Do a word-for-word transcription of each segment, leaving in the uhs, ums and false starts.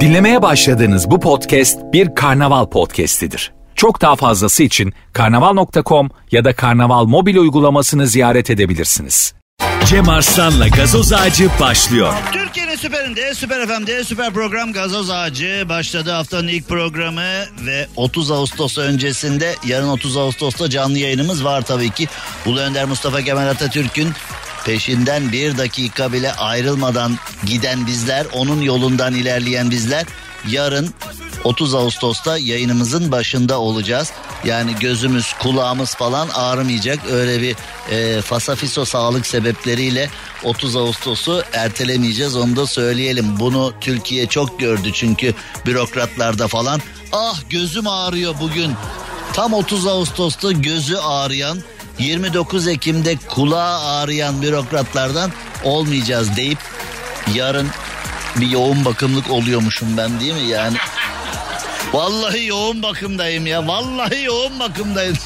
Dinlemeye başladığınız bu podcast bir Karnaval podcastidir. Çok daha fazlası için karnaval nokta com ya da Karnaval mobil uygulamasını ziyaret edebilirsiniz. Cem Arslan'la Gazoz Ağacı başlıyor. Türkiye'nin süperinde, Süper F M'de süper program Gazoz Ağacı başladı. Haftanın ilk programı ve otuz Ağustos öncesinde, yarın otuz Ağustos'ta canlı yayınımız var tabii ki. Ulu Önder Mustafa Kemal Atatürk'ün peşinden bir dakika bile ayrılmadan giden bizler, onun yolundan ilerleyen bizler yarın otuz Ağustos'ta yayınımızın başında olacağız. Yani gözümüz, kulağımız falan ağrımayacak. Öyle bir e, fasafiso sağlık sebepleriyle otuz Ağustos'u ertelemeyeceğiz. Onu da söyleyelim. Bunu Türkiye çok gördü çünkü bürokratlarda falan. Ah gözüm ağrıyor bugün. Tam otuz Ağustos'ta gözü ağrıyan, yirmi dokuz Ekim'de kulağı ağrıyan bürokratlardan olmayacağız deyip yarın bir yoğun bakımlık oluyormuşum ben, değil mi yani? Vallahi yoğun bakımdayım ya. Vallahi yoğun bakımdayım.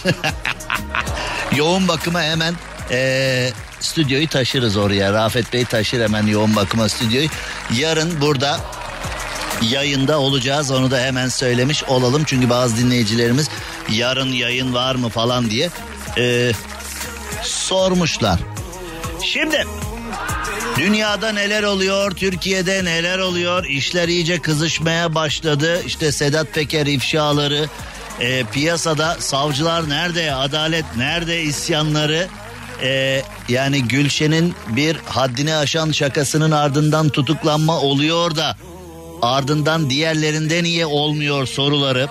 Yoğun bakıma hemen ee, stüdyoyu taşırız oraya. Rafet Bey taşır hemen yoğun bakıma stüdyoyu. Yarın burada yayında olacağız. Onu da hemen söylemiş olalım. Çünkü bazı dinleyicilerimiz yarın yayın var mı falan diye Ee, sormuşlar. Şimdi dünyada neler oluyor, Türkiye'de neler oluyor, işler iyice kızışmaya başladı. İşte Sedat Peker ifşaları, e, piyasada savcılar nerede, adalet nerede isyanları, e, yani Gülşen'in bir haddini aşan şakasının ardından tutuklanma oluyor da ardından diğerlerinde niye olmuyor soruları.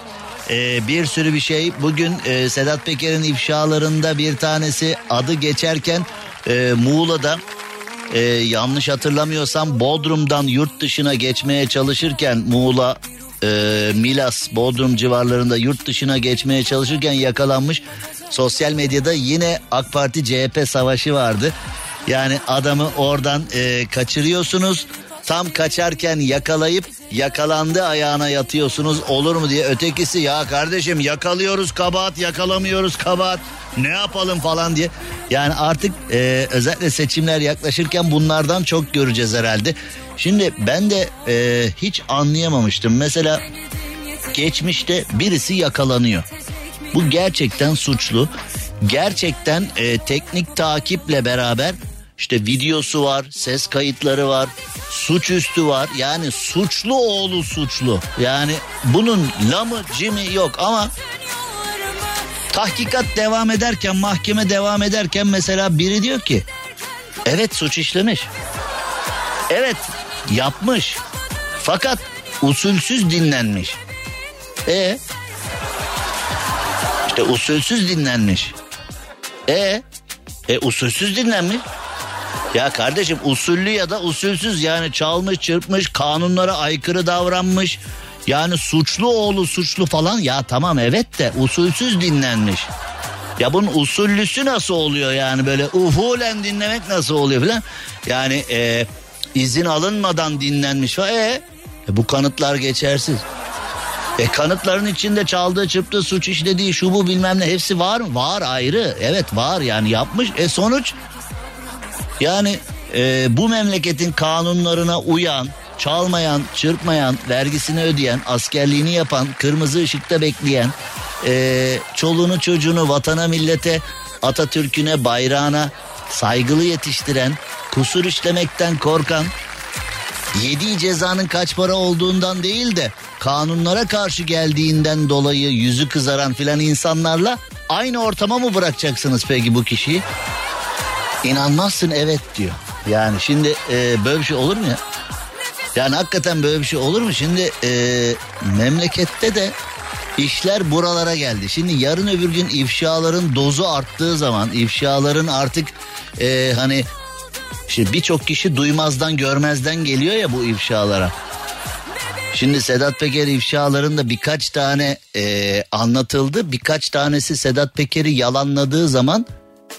Ee, bir sürü bir şey. Bugün e, Sedat Peker'in ifşalarında bir tanesi adı geçerken e, Muğla'da e, yanlış hatırlamıyorsam Bodrum'dan yurt dışına geçmeye çalışırken Muğla, e, Milas, Bodrum civarlarında yurt dışına geçmeye çalışırken yakalanmış. Sosyal medyada yine AK Parti C H P savaşı vardı. Yani adamı oradan e, kaçırıyorsunuz. Tam kaçarken yakalayıp yakalandı ayağına yatıyorsunuz, olur mu diye. Ötekisi ya kardeşim yakalıyoruz kabahat, yakalamıyoruz kabahat, ne yapalım falan diye. Yani artık e, özellikle seçimler yaklaşırken bunlardan çok göreceğiz herhalde. Şimdi ben de e, hiç anlayamamıştım. Mesela geçmişte birisi yakalanıyor. Bu gerçekten suçlu. Gerçekten e, teknik takiple beraber... İşte videosu var, ses kayıtları var, suçüstü var. Yani suçlu oğlu suçlu. Yani bunun lamı cimi yok ama tahkikat devam ederken, mahkeme devam ederken mesela biri diyor ki evet suç işlemiş, evet yapmış, fakat usulsüz dinlenmiş. E işte usulsüz dinlenmiş. E e usulsüz dinlenmiş. Ya kardeşim usullü ya da usulsüz, yani çalmış, çırpmış, kanunlara aykırı davranmış. Yani suçlu oğlu suçlu falan, ya tamam evet de usulsüz dinlenmiş. Ya bunun usullüsü nasıl oluyor yani, böyle uhulen dinlemek nasıl oluyor falan. Yani e, izin alınmadan dinlenmiş falan. E, e bu kanıtlar geçersiz. E kanıtların içinde çaldığı, çırptığı, suç işlediği, şu bu bilmem ne hepsi var mı? Var, ayrı, evet var yani yapmış. E sonuç... Yani e, bu memleketin kanunlarına uyan, çalmayan, çırpmayan, vergisini ödeyen, askerliğini yapan, kırmızı ışıkta bekleyen, e, çoluğunu çocuğunu vatana, millete, Atatürk'üne, bayrağına saygılı yetiştiren, kusur işlemekten korkan, yediği cezanın kaç para olduğundan değil de kanunlara karşı geldiğinden dolayı yüzü kızaran filan insanlarla aynı ortama mı bırakacaksınız peki bu kişiyi? İnanmazsın evet diyor. Yani şimdi e, böyle bir şey olur mu ya? Yani hakikaten böyle bir şey olur mu? Şimdi e, memlekette de işler buralara geldi. Şimdi yarın öbür gün ifşaların dozu arttığı zaman, ifşaların artık e, hani işte birçok kişi duymazdan görmezden geliyor ya bu ifşalara. Şimdi Sedat Peker ifşalarında birkaç tane e, anlatıldı. Birkaç tanesi Sedat Peker'i yalanladığı zaman...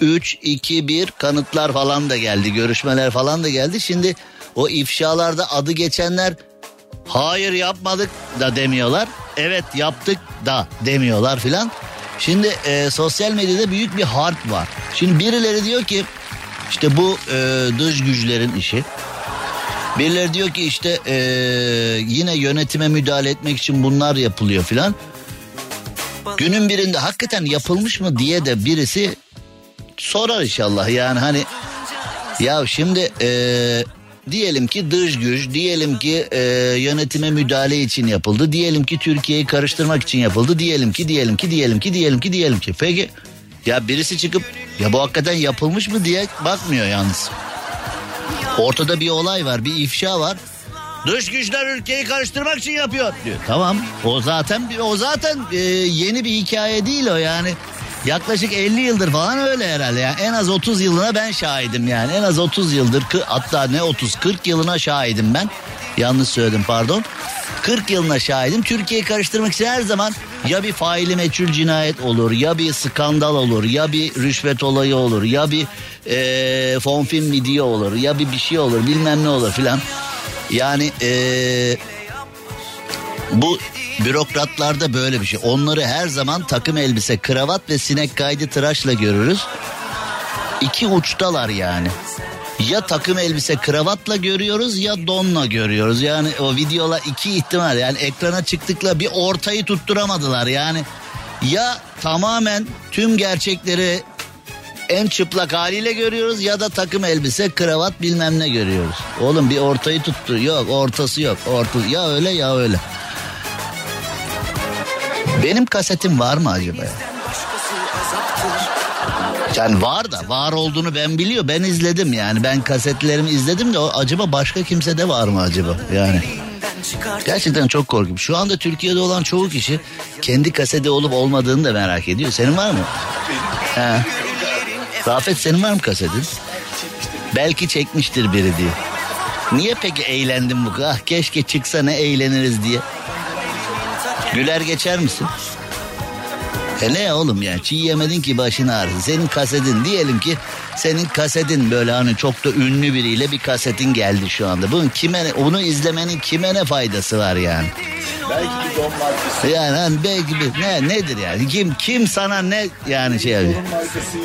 üç, iki, bir kanıtlar falan da geldi. Görüşmeler falan da geldi. Şimdi o ifşalarda adı geçenler hayır yapmadık da demiyorlar. Evet yaptık da demiyorlar filan. Şimdi e, sosyal medyada büyük bir harp var. Şimdi birileri diyor ki işte bu e, dış güçlerin işi. Birileri diyor ki işte ee, yine yönetime müdahale etmek için bunlar yapılıyor filan. Günün birinde hakikaten yapılmış mı diye de birisi sorar inşallah. Yani hani ya şimdi ee, diyelim ki dış güç, diyelim ki e, yönetime müdahale için yapıldı, diyelim ki Türkiye'yi karıştırmak için yapıldı, diyelim ki diyelim ki diyelim ki diyelim ki diyelim ki. Peki ya birisi çıkıp ya bu hakikaten yapılmış mı diye bakmıyor yalnız. Ortada bir olay var, bir ifşa var. Dış güçler ülkeyi karıştırmak için yapıyor diyor. Tamam, o zaten o zaten e, yeni bir hikaye değil o yani. Yaklaşık elli yıldır falan öyle herhalde yani. En az otuz yılına ben şahidim yani. En az otuz yıldır, hatta ne otuz, kırk yılına şahidim ben. Yanlış söyledim, pardon. kırk yılına şahidim. Türkiye'yi karıştırmak için her zaman ya bir faili meçhul cinayet olur, ya bir skandal olur, ya bir rüşvet olayı olur, ya bir ee, fon film video olur, ya bir bir şey olur, bilmem ne olur filan. Yani ee, bu bürokratlarda böyle bir şey. Onları her zaman takım elbise, kravat ve sinek kaydı tıraşla görürüz. İki uçtalar yani. Ya takım elbise kravatla görüyoruz ya donla görüyoruz. Yani o videolar iki ihtimal. Yani ekrana çıktıkla bir ortayı tutturamadılar. Yani ya tamamen tüm gerçekleri en çıplak haliyle görüyoruz ya da takım elbise, kravat bilmem ne görüyoruz. Oğlum bir ortayı tuttu. Yok, ortası yok. Ortası. Ya öyle ya öyle. Benim kasetim var mı acaba ya? Yani var da, var olduğunu ben biliyorum. Ben izledim yani. Ben kasetlerimi izledim de acaba başka kimse de var mı acaba? Yani gerçekten çok korkunç. Şu anda Türkiye'de olan çoğu kişi kendi kaseti olup olmadığını da merak ediyor. Senin var mı? He. Rafet, senin var mı kasetin? Belki çekmiştir biri diyor. Niye peki eğlendim bu kadar? Ah, keşke çıksa ne eğleniriz diye. Güler geçer misin? E ne oğlum ya, çiğ yemedin ki başın ağrısın. Senin kasetin, diyelim ki senin kasetin böyle hani çok da ünlü biriyle bir kasetin geldi şu anda. Bunun kime, onu izlemenin kime ne faydası var yani? Belki bir don markası. Yani hani belki bir, ne, nedir yani? Kim kim sana ne yani şey yapıyor?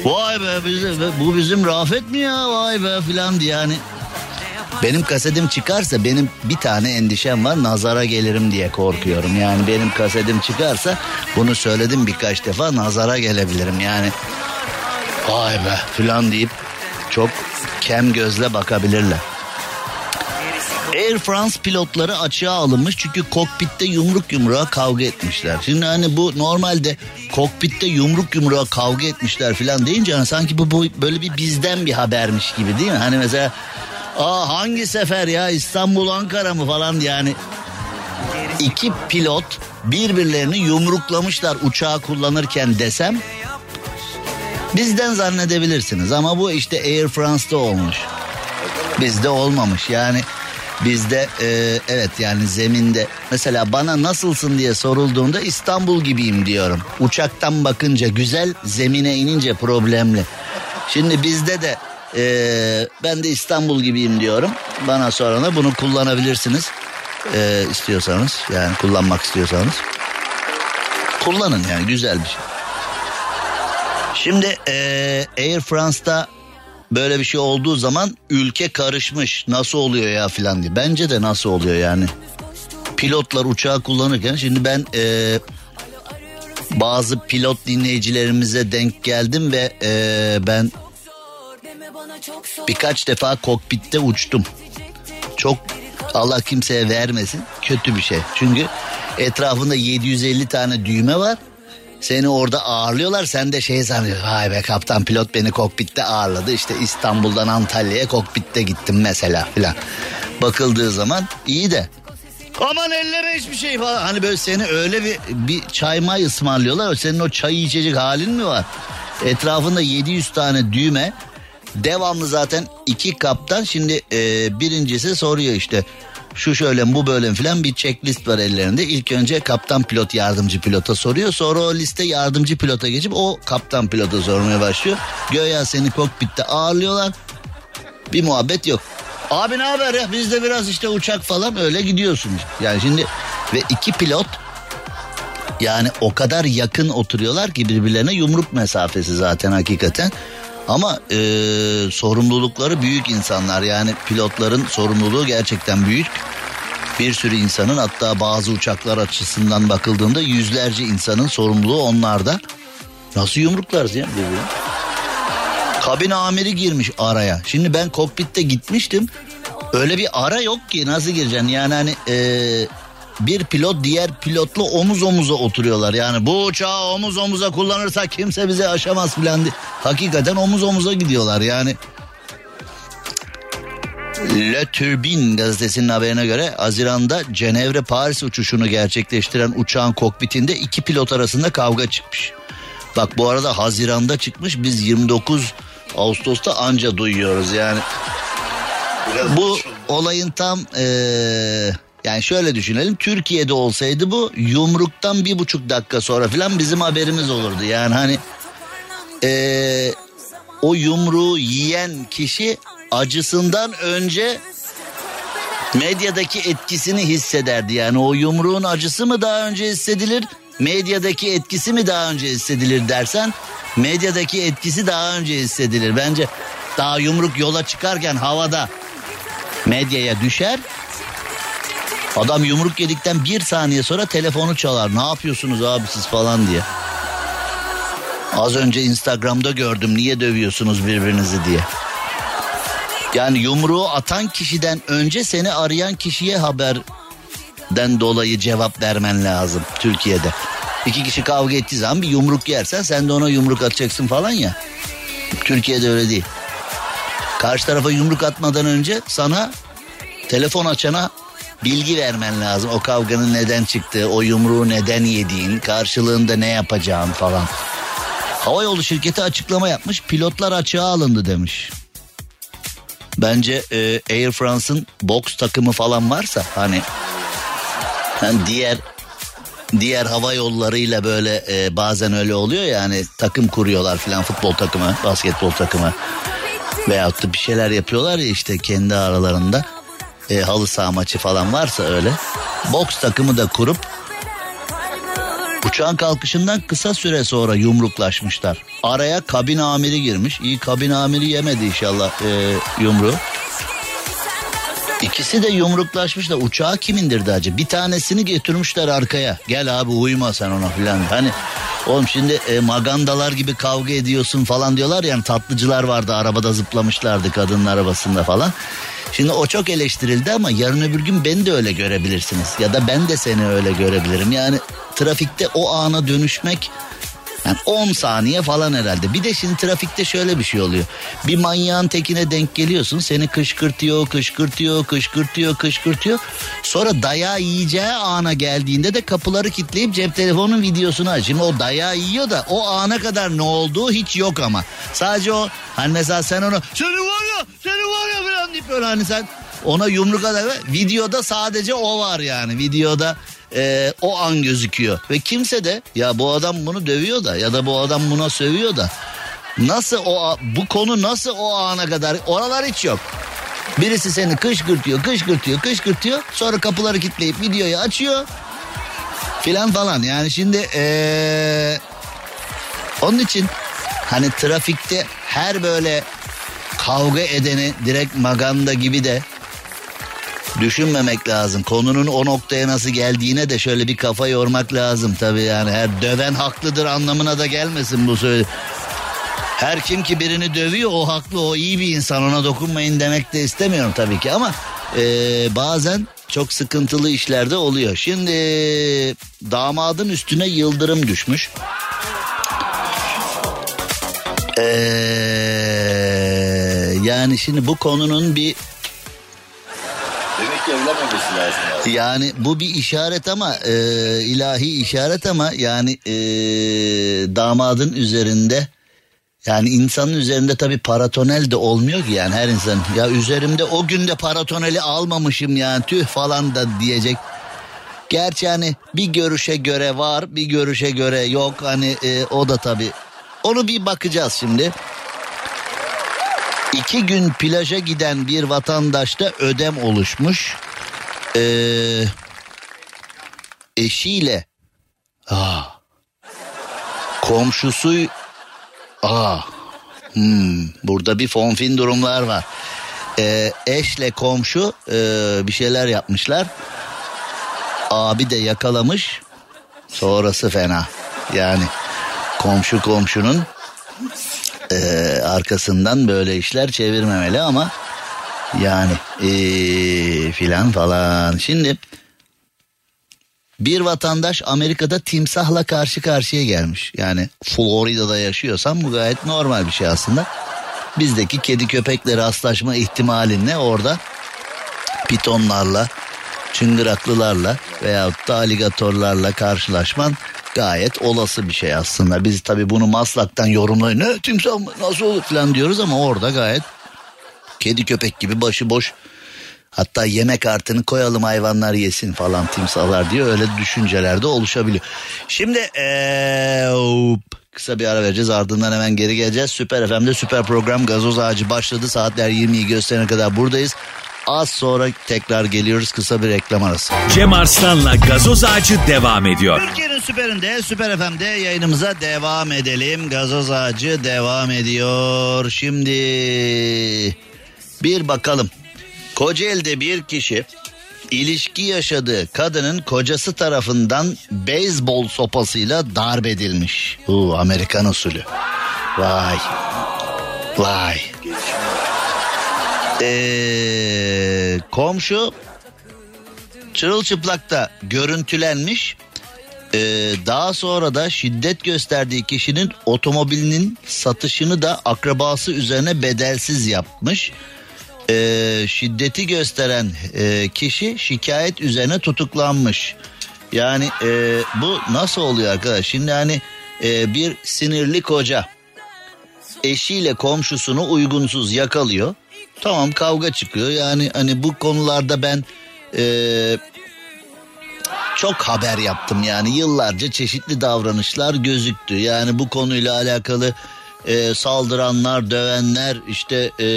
Vay be bizim, bu bizim Rafet mi ya, vay be filan diye yani. Benim kasetim çıkarsa benim bir tane endişem var, nazara gelirim diye korkuyorum. Yani benim kasetim çıkarsa, bunu söyledim birkaç defa, nazara gelebilirim yani. Vay be filan deyip çok kem gözle bakabilirler. Air France pilotları açığa alınmış çünkü kokpitte yumruk yumruğa kavga etmişler. Şimdi hani bu normalde kokpitte yumruk yumruğa kavga etmişler filan deyince hani sanki bu, bu böyle bir bizden bir habermiş gibi değil mi? Hani mesela aa hangi sefer ya, İstanbul Ankara mı falan yani. İki pilot birbirlerini yumruklamışlar uçağı kullanırken desem bizden zannedebilirsiniz ama bu işte Air France'da olmuş. Bizde olmamış yani. Bizde e, evet yani zeminde mesela bana nasılsın diye sorulduğunda İstanbul gibiyim diyorum. Uçaktan bakınca güzel, zemine inince problemli. Şimdi bizde de Ee, ben de İstanbul gibiyim diyorum. Bana sorana bunu kullanabilirsiniz. Ee, istiyorsanız yani, kullanmak istiyorsanız kullanın yani, güzel bir şey. Şimdi ee, Air France'da böyle bir şey olduğu zaman ülke karışmış. Nasıl oluyor ya filan diye. Bence de nasıl oluyor yani. Pilotlar uçağı kullanırken şimdi ben ee, bazı pilot dinleyicilerimize denk geldim ve ee, ben birkaç defa kokpitte uçtum. Çok, Allah kimseye vermesin, kötü bir şey. Çünkü etrafında yedi yüz elli tane düğme var. Seni orada ağırlıyorlar. Sen de şey sanıyorsun. Vay be, kaptan pilot beni kokpitte ağırladı. İşte İstanbul'dan Antalya'ya kokpitte gittim mesela filan. Bakıldığı zaman iyi de. Aman elleme hiçbir şey falan. Hani böyle seni öyle bir, bir çay may ısmarlıyorlar. Senin o çayı içecek halin mi var? Etrafında yedi yüz tane düğme. Devamlı zaten iki kaptan. Şimdi e, birincisi soruyor işte şu şöyle bu böyle filan, bir checklist var ellerinde. İlk önce kaptan pilot yardımcı pilota soruyor. Sonra o liste yardımcı pilota geçip o kaptan pilota sormaya başlıyor. Göya seni kokpitte ağırlıyorlar. Bir muhabbet yok. Abi ne haber ya, biz de biraz işte uçak falan, öyle gidiyorsunuz. Yani şimdi ve iki pilot yani o kadar yakın oturuyorlar ki birbirlerine, yumruk mesafesi zaten hakikaten. Ama e, sorumlulukları büyük insanlar, yani pilotların sorumluluğu gerçekten büyük. Bir sürü insanın, hatta bazı uçaklar açısından bakıldığında yüzlerce insanın sorumluluğu onlarda. Nasıl yumruklarız ya birbirine? Kabin amiri girmiş araya. Şimdi ben kokpitte gitmiştim. Öyle bir ara yok ki, nasıl gireceksin? Yani hani ee, bir pilot diğer pilotla omuz omuza oturuyorlar. Yani bu uçağı omuz omuza kullanırsak kimse bizi aşamaz filan diye. Hakikaten omuz omuza gidiyorlar yani. Le Turbin gazetesinin haberine göre Haziran'da Cenevre-Paris uçuşunu gerçekleştiren uçağın kokpitinde iki pilot arasında kavga çıkmış. Bak bu arada Haziran'da çıkmış, biz yirmi dokuz Ağustos'ta anca duyuyoruz yani. Biraz bu düşündüm. Olayın tam ee, yani şöyle düşünelim, Türkiye'de olsaydı bu yumruktan bir buçuk dakika sonra falan bizim haberimiz olurdu. Yani hani ee, o yumruğu yiyen kişi acısından önce medyadaki etkisini hissederdi. Yani o yumruğun acısı mı daha önce hissedilir, medyadaki etkisi mi daha önce hissedilir dersen, medyadaki etkisi daha önce hissedilir. Bence daha yumruk yola çıkarken havada medyaya düşer. Adam yumruk yedikten bir saniye sonra telefonu çalar. Ne yapıyorsunuz abi siz falan diye. Az önce Instagram'da gördüm, niye dövüyorsunuz birbirinizi diye. Yani yumruğu atan kişiden önce seni arayan kişiye haberden dolayı cevap vermen lazım Türkiye'de. İki kişi kavga ettiği zaman bir yumruk yersen sen de ona yumruk atacaksın falan ya. Türkiye'de öyle değil. Karşı tarafa yumruk atmadan önce sana, telefon açana bilgi vermen lazım. O kavganın neden çıktığı, o yumruğu neden yediğin, karşılığında ne yapacağın falan. Havayolu şirketi açıklama yapmış, pilotlar açığa alındı demiş. Bence e, Air France'ın boks takımı falan varsa hani, hani diğer... Diğer hava yollarıyla böyle e, bazen öyle oluyor ya hani, takım kuruyorlar filan, futbol takımı, basketbol takımı veyahut da bir şeyler yapıyorlar ya işte kendi aralarında, e, halı saha maçı falan varsa öyle. Boks takımı da kurup uçağın kalkışından kısa süre sonra yumruklaşmışlar. Araya kabin amiri girmiş. İyi, kabin amiri yemedi inşallah e, yumruğu. İkisi de yumruklaşmışlar. Uçağı kim indirdi acaba? Bir tanesini getirmişler arkaya. Gel abi uyuma sen ona filan. Hani oğlum şimdi e, magandalar gibi kavga ediyorsun falan diyorlar yani. Tatlıcılar vardı arabada, zıplamışlardı kadının arabasında falan. Şimdi o çok eleştirildi ama yarın öbür gün beni de öyle görebilirsiniz. Ya da ben de seni öyle görebilirim. Yani trafikte o ana dönüşmek... Yani on saniye falan herhalde. Bir de şimdi trafikte şöyle bir şey oluyor. Bir manyağın tekine denk geliyorsun. Seni kışkırtıyor, kışkırtıyor, kışkırtıyor, kışkırtıyor. Sonra dayağı yiyeceği ana geldiğinde de kapıları kilitleyip cep telefonunun videosunu aç. Şimdi o dayağı yiyor da o ana kadar ne olduğu hiç yok ama. Sadece o hani mesela sen onu seni var ya, seni var ya falan deyip böyle hani sen ona yumruk atar. Videoda sadece o var yani. Videoda Ee, o an gözüküyor ve kimse de ya bu adam bunu dövüyor da ya da bu adam buna sövüyor da nasıl o, bu konu nasıl o ana kadar, oralar hiç yok. Birisi seni kışkırtıyor kışkırtıyor kışkırtıyor sonra kapıları kilitleyip videoyu açıyor filan falan yani. Şimdi ee, onun için hani trafikte her böyle kavga edeni direkt maganda gibi de düşünmemek lazım. Konunun o noktaya nasıl geldiğine de şöyle bir kafa yormak lazım. Tabii yani her döven haklıdır anlamına da gelmesin bu söyle. Her kim ki birini dövüyor o haklı, o iyi bir insan, ona dokunmayın demek de istemiyorum tabii ki ama e, bazen çok sıkıntılı işlerde oluyor. Şimdi damadın üstüne yıldırım düşmüş. Eee yani şimdi bu konunun bir yani bu bir işaret ama e, ilahi işaret ama yani e, damadın üzerinde, yani insanın üzerinde tabii paratonel de olmuyor ki yani her insan ya üzerimde o günde paratoneli almamışım yani tüh falan da diyecek. Gerçi hani bir görüşe göre var, bir görüşe göre yok hani e, o da tabii, onu bir bakacağız şimdi. İki gün plaja giden bir vatandaşta ödem oluşmuş. Ee, eşiyle aa, komşusu aa, Hmm, burada bir fonfin durumlar var. Ee, eşle komşu e, bir şeyler yapmışlar. Abi de yakalamış. Sonrası fena. Yani komşu komşunun e, arkasından böyle işler çevirmemeli ama yani e, filan falan. Şimdi bir vatandaş Amerika'da timsahla karşı karşıya gelmiş. Yani Florida'da yaşıyorsam bu gayet normal bir şey aslında. Bizdeki kedi köpekle rastlaşma ihtimalin ne? Orada pitonlarla, çıngıraklılarla veyahut da aligatorlarla karşılaşman gayet olası bir şey aslında. Biz tabii bunu Maslak'tan yorumlayın. Ne timsah mı? Nasıl olur falan diyoruz ama orada gayet kedi köpek gibi başıboş. Hatta yemek artığını koyalım hayvanlar yesin falan timsahlar diye öyle düşünceler de oluşabiliyor. Şimdi ee, kısa bir ara vereceğiz, ardından hemen geri geleceğiz. Süper F M'de süper program Gazoz Ağacı başladı. Saatler yirmiyi gösterene kadar buradayız. Az sonra tekrar geliyoruz, kısa bir reklam arası. Cem Arslan'la Gazoz Ağacı devam ediyor. Türkiye'nin süperinde, Süper F M'de yayınımıza devam edelim. Gazoz Ağacı devam ediyor. Şimdi bir bakalım. Kocaeli'de bir kişi ilişki yaşadığı kadının kocası tarafından beyzbol sopasıyla darp edilmiş. Uuu, Amerikan usulü. Vay. Vay. Ee, komşu çırılçıplakta görüntülenmiş. Ee, daha sonra da şiddet gösterdiği kişinin otomobilinin satışını da akrabası üzerine bedelsiz yapmış. Ee, şiddeti gösteren e, kişi şikayet üzerine tutuklanmış. Yani e, bu nasıl oluyor arkadaş? Şimdi hani e, bir sinirli koca eşiyle komşusunu uygunsuz yakalıyor. Tamam, kavga çıkıyor. Yani hani bu konularda ben e, çok haber yaptım. Yani yıllarca çeşitli davranışlar gözüktü. Yani bu konuyla alakalı E, saldıranlar, dövenler, işte e,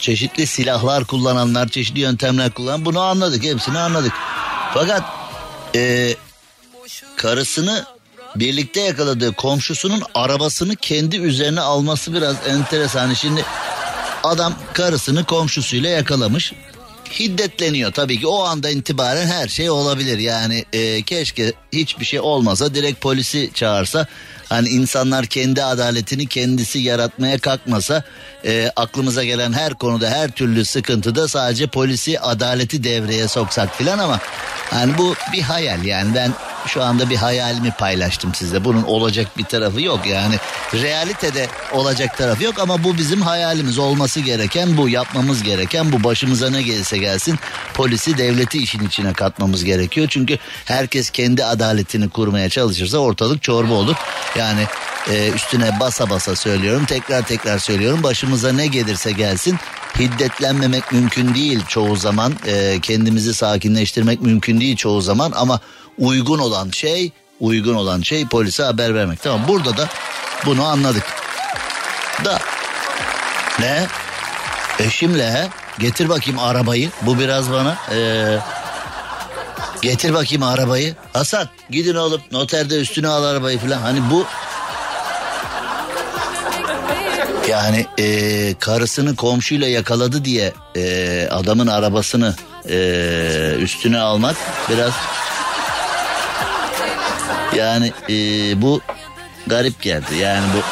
çeşitli silahlar kullananlar, çeşitli yöntemler kullanan, bunu anladık, hepsini anladık. Fakat e, karısını birlikte yakaladığı komşusunun arabasını kendi üzerine alması biraz enteresan. Şimdi adam karısını komşusuyla yakalamış, hiddetleniyor tabii ki. O anda itibaren her şey olabilir. Yani e, keşke hiçbir şey olmasa, direkt polisi çağırsa. Hani insanlar kendi adaletini kendisi yaratmaya kalkmasa, e, aklımıza gelen her konuda, her türlü sıkıntıda sadece polisi, adaleti devreye soksak filan ama hani bu bir hayal. Yani ben şu anda bir hayalimi paylaştım sizle. Bunun olacak bir tarafı yok yani. Realitede olacak tarafı yok ama bu bizim hayalimiz, olması gereken bu, yapmamız gereken bu. Başımıza ne gelirse gelsin polisi, devleti işin içine katmamız gerekiyor. Çünkü herkes kendi adaletini kurmaya çalışırsa ortalık çorba olur. Yani e, üstüne basa basa söylüyorum, tekrar tekrar söylüyorum. Başımıza ne gelirse gelsin hiddetlenmemek mümkün değil çoğu zaman. E, kendimizi sakinleştirmek mümkün değil çoğu zaman ama uygun olan şey, uygun olan şey polise haber vermek. Tamam, burada da bunu anladık. Da ne? Eşimle getir bakayım arabayı. Bu biraz bana e, getir bakayım arabayı. Hasan gidin oğlum noterde üstüne al arabayı falan. Hani bu yani e, karısını komşuyla yakaladı diye e, adamın arabasını e, üstüne almak biraz yani e, bu garip geldi yani bu.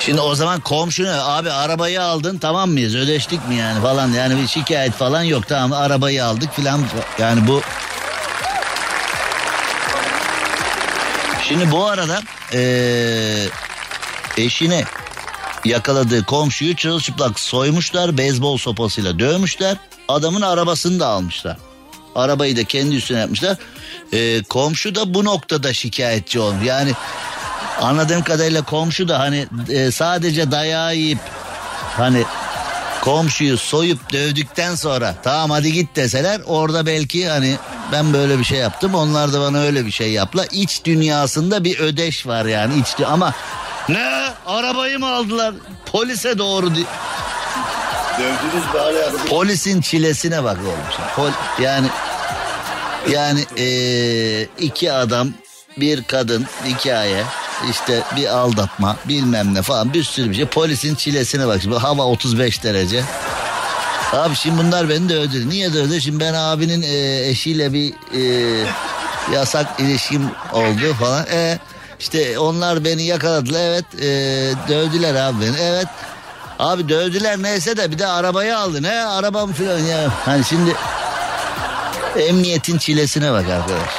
Şimdi o zaman komşuna abi arabayı aldın tamam mıyız, ödeştik mi yani falan, yani bir şikayet falan yok, tamam arabayı aldık falan yani bu. Şimdi bu arada e, eşini yakaladığı komşuyu çırılçıplak soymuşlar, beyzbol sopasıyla dövmüşler, adamın arabasını da almışlar. Arabayı da kendi üstüne yapmışlar. Ee, komşu da bu noktada şikayetçi olmuş. Yani anladığım kadarıyla komşu da hani e, sadece dayağı yiyip hani komşuyu soyup dövdükten sonra tamam hadi git deseler orada belki hani ben böyle bir şey yaptım, onlar da bana öyle bir şey yapla. İç dünyasında bir ödeş var yani içti ama ne arabayı mı aldılar polise doğru diye. Polisin çilesine bak oğlum. Pol- yani yani ee, iki adam bir kadın hikaye. İşte bir aldatma bilmem ne falan bir sürü bir şey. Polisin çilesine bak şimdi, hava otuz beş derece. Abi şimdi bunlar beni dövdü. Niye dövdü? Şimdi ben abinin e, eşiyle bir e, yasak ilişkim oldu falan. E, işte onlar beni yakaladılar, evet e, dövdüler abi beni, evet. Abi dövdüler neyse de bir de arabayı aldı. Ne arabam falan ya. Hani şimdi emniyetin çilesine bak arkadaş.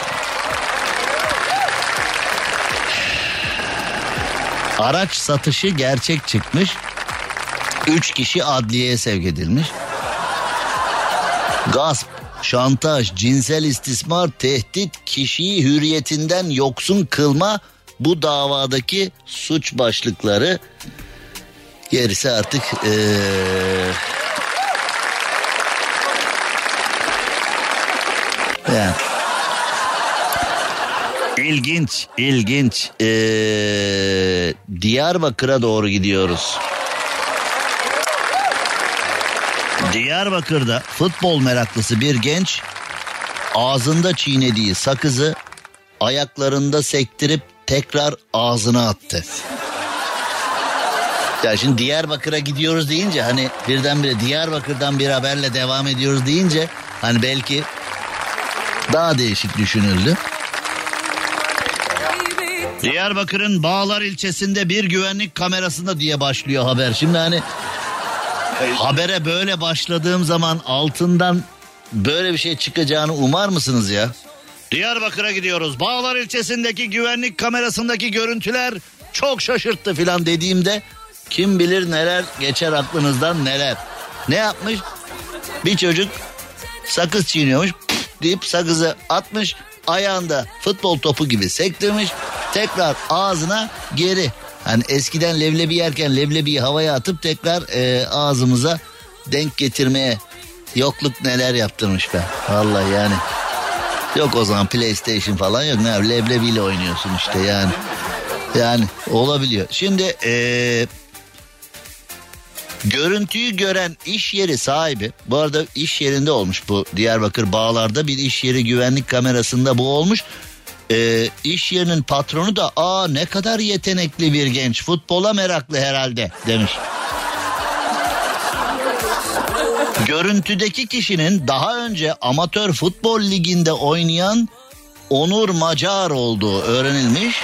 Araç satışı gerçek çıkmış. Üç kişi adliyeye sevk edilmiş. Gasp, şantaj, cinsel istismar, tehdit, kişiyi hürriyetinden yoksun kılma bu davadaki suç başlıkları. Gerisi artık ee... yani. İlginç, ilginç. Ee, Diyarbakır'a doğru gidiyoruz. Diyarbakır'da futbol meraklısı bir genç ağzında çiğnediği sakızı ayaklarında sektirip tekrar ağzına attı. Ya şimdi Diyarbakır'a gidiyoruz deyince, hani birdenbire Diyarbakır'dan bir haberle devam ediyoruz deyince hani belki daha değişik düşünüldü. Diyarbakır'ın Bağlar ilçesinde bir güvenlik kamerasında diye başlıyor haber. Şimdi hani habere böyle başladığım zaman altından böyle bir şey çıkacağını umar mısınız ya? Diyarbakır'a gidiyoruz. Bağlar ilçesindeki güvenlik kamerasındaki görüntüler çok şaşırttı filan dediğimde kim bilir neler geçer aklınızdan, neler. Ne yapmış? Bir çocuk sakız çiğniyormuş deyip sakızı atmış, ayağında futbol topu gibi sektirmiş, tekrar ağzına geri. Hani eskiden leblebi yerken leblebiyi havaya atıp tekrar e, ağzımıza denk getirmeye yokluk neler yaptırmış be. Vallahi yani. Yok o zaman PlayStation falan yok. Ne abi, leblebiyle oynuyorsun işte yani. Yani olabiliyor. Şimdi e, görüntüyü gören iş yeri sahibi, bu arada iş yerinde olmuş bu, Diyarbakır Bağlar'da bir iş yeri güvenlik kamerasında bu olmuş. Ee, iş yerinin patronu da aa ne kadar yetenekli bir genç, futbola meraklı herhalde demiş. Görüntüdeki kişinin daha önce amatör futbol liginde oynayan Onur Macar olduğu öğrenilmiş.